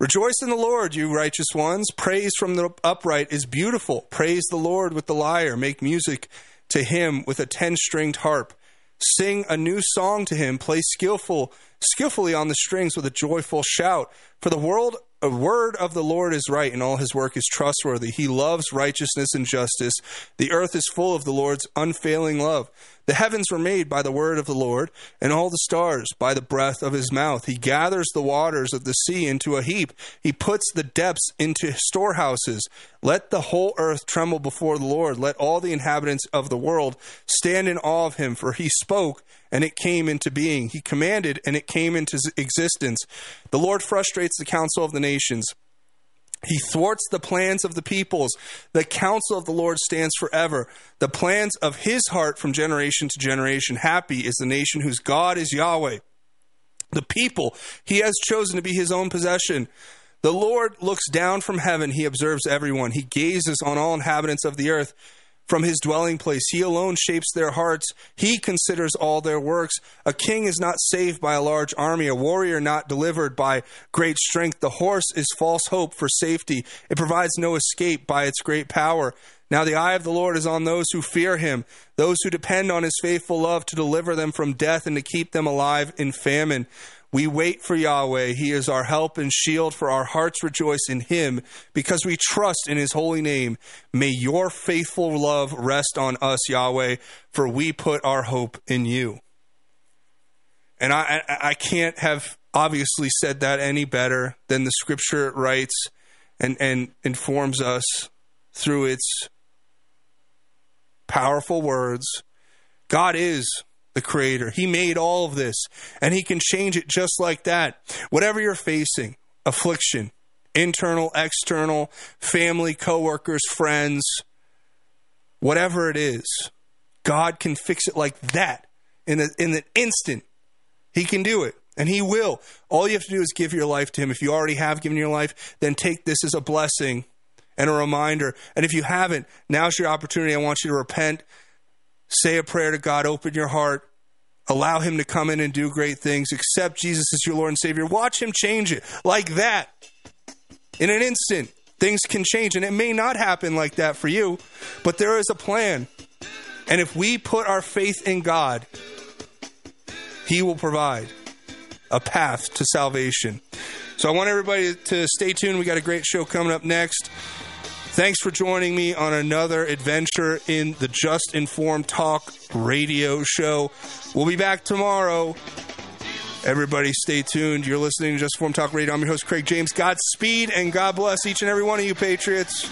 "Rejoice in the Lord, you righteous ones. Praise from the upright is beautiful. Praise the Lord with the lyre. Make music to him with a 10-stringed harp. Sing a new song to him. Play skillfully on the strings with a joyful shout. For the world The word of the Lord is right, and all his work is trustworthy. He loves righteousness and justice. The earth is full of the Lord's unfailing love. The heavens were made by the word of the Lord, and all the stars by the breath of his mouth. He gathers the waters of the sea into a heap. He puts the depths into storehouses. Let the whole earth tremble before the Lord. Let all the inhabitants of the world stand in awe of him, for he spoke, and it came into being. He commanded, and it came into existence. The Lord frustrates the counsel of the nations. He thwarts the plans of the peoples. The counsel of the Lord stands forever. The plans of his heart from generation to generation. Happy is the nation whose God is Yahweh. The people he has chosen to be his own possession. The Lord looks down from heaven. He observes everyone. He gazes on all inhabitants of the earth. From his dwelling place, he alone shapes their hearts. He considers all their works. A king is not saved by a large army, a warrior not delivered by great strength. The horse is false hope for safety. It provides no escape by its great power. Now the eye of the Lord is on those who fear him, those who depend on his faithful love to deliver them from death and to keep them alive in famine. We wait for Yahweh. He is our help and shield, for our hearts rejoice in him because we trust in his holy name. May your faithful love rest on us, Yahweh, for we put our hope in you. And I can't have obviously said that any better than the scripture writes and informs us through its powerful words. God is the creator. He made all of this, and he can change it just like that. Whatever you're facing, affliction, internal, external, family, coworkers, friends, whatever it is, God can fix it like that in an instant. He can do it, and he will. All you have to do is give your life to him. If you already have given your life, then take this as a blessing and a reminder. And if you haven't, now's your opportunity. I want you to repent. Say a prayer to God, open your heart, allow him to come in and do great things, accept Jesus as your Lord and Savior, watch him change it like that. In an instant, things can change, and it may not happen like that for you, but there is a plan. And if we put our faith in God, he will provide a path to salvation. So I want everybody to stay tuned. We got a great show coming up next. Thanks for joining me on another adventure in the Just Informed Talk radio show. We'll be back tomorrow. Everybody stay tuned. You're listening to Just Informed Talk Radio. I'm your host, Craig James. Godspeed and God bless each and every one of you, Patriots.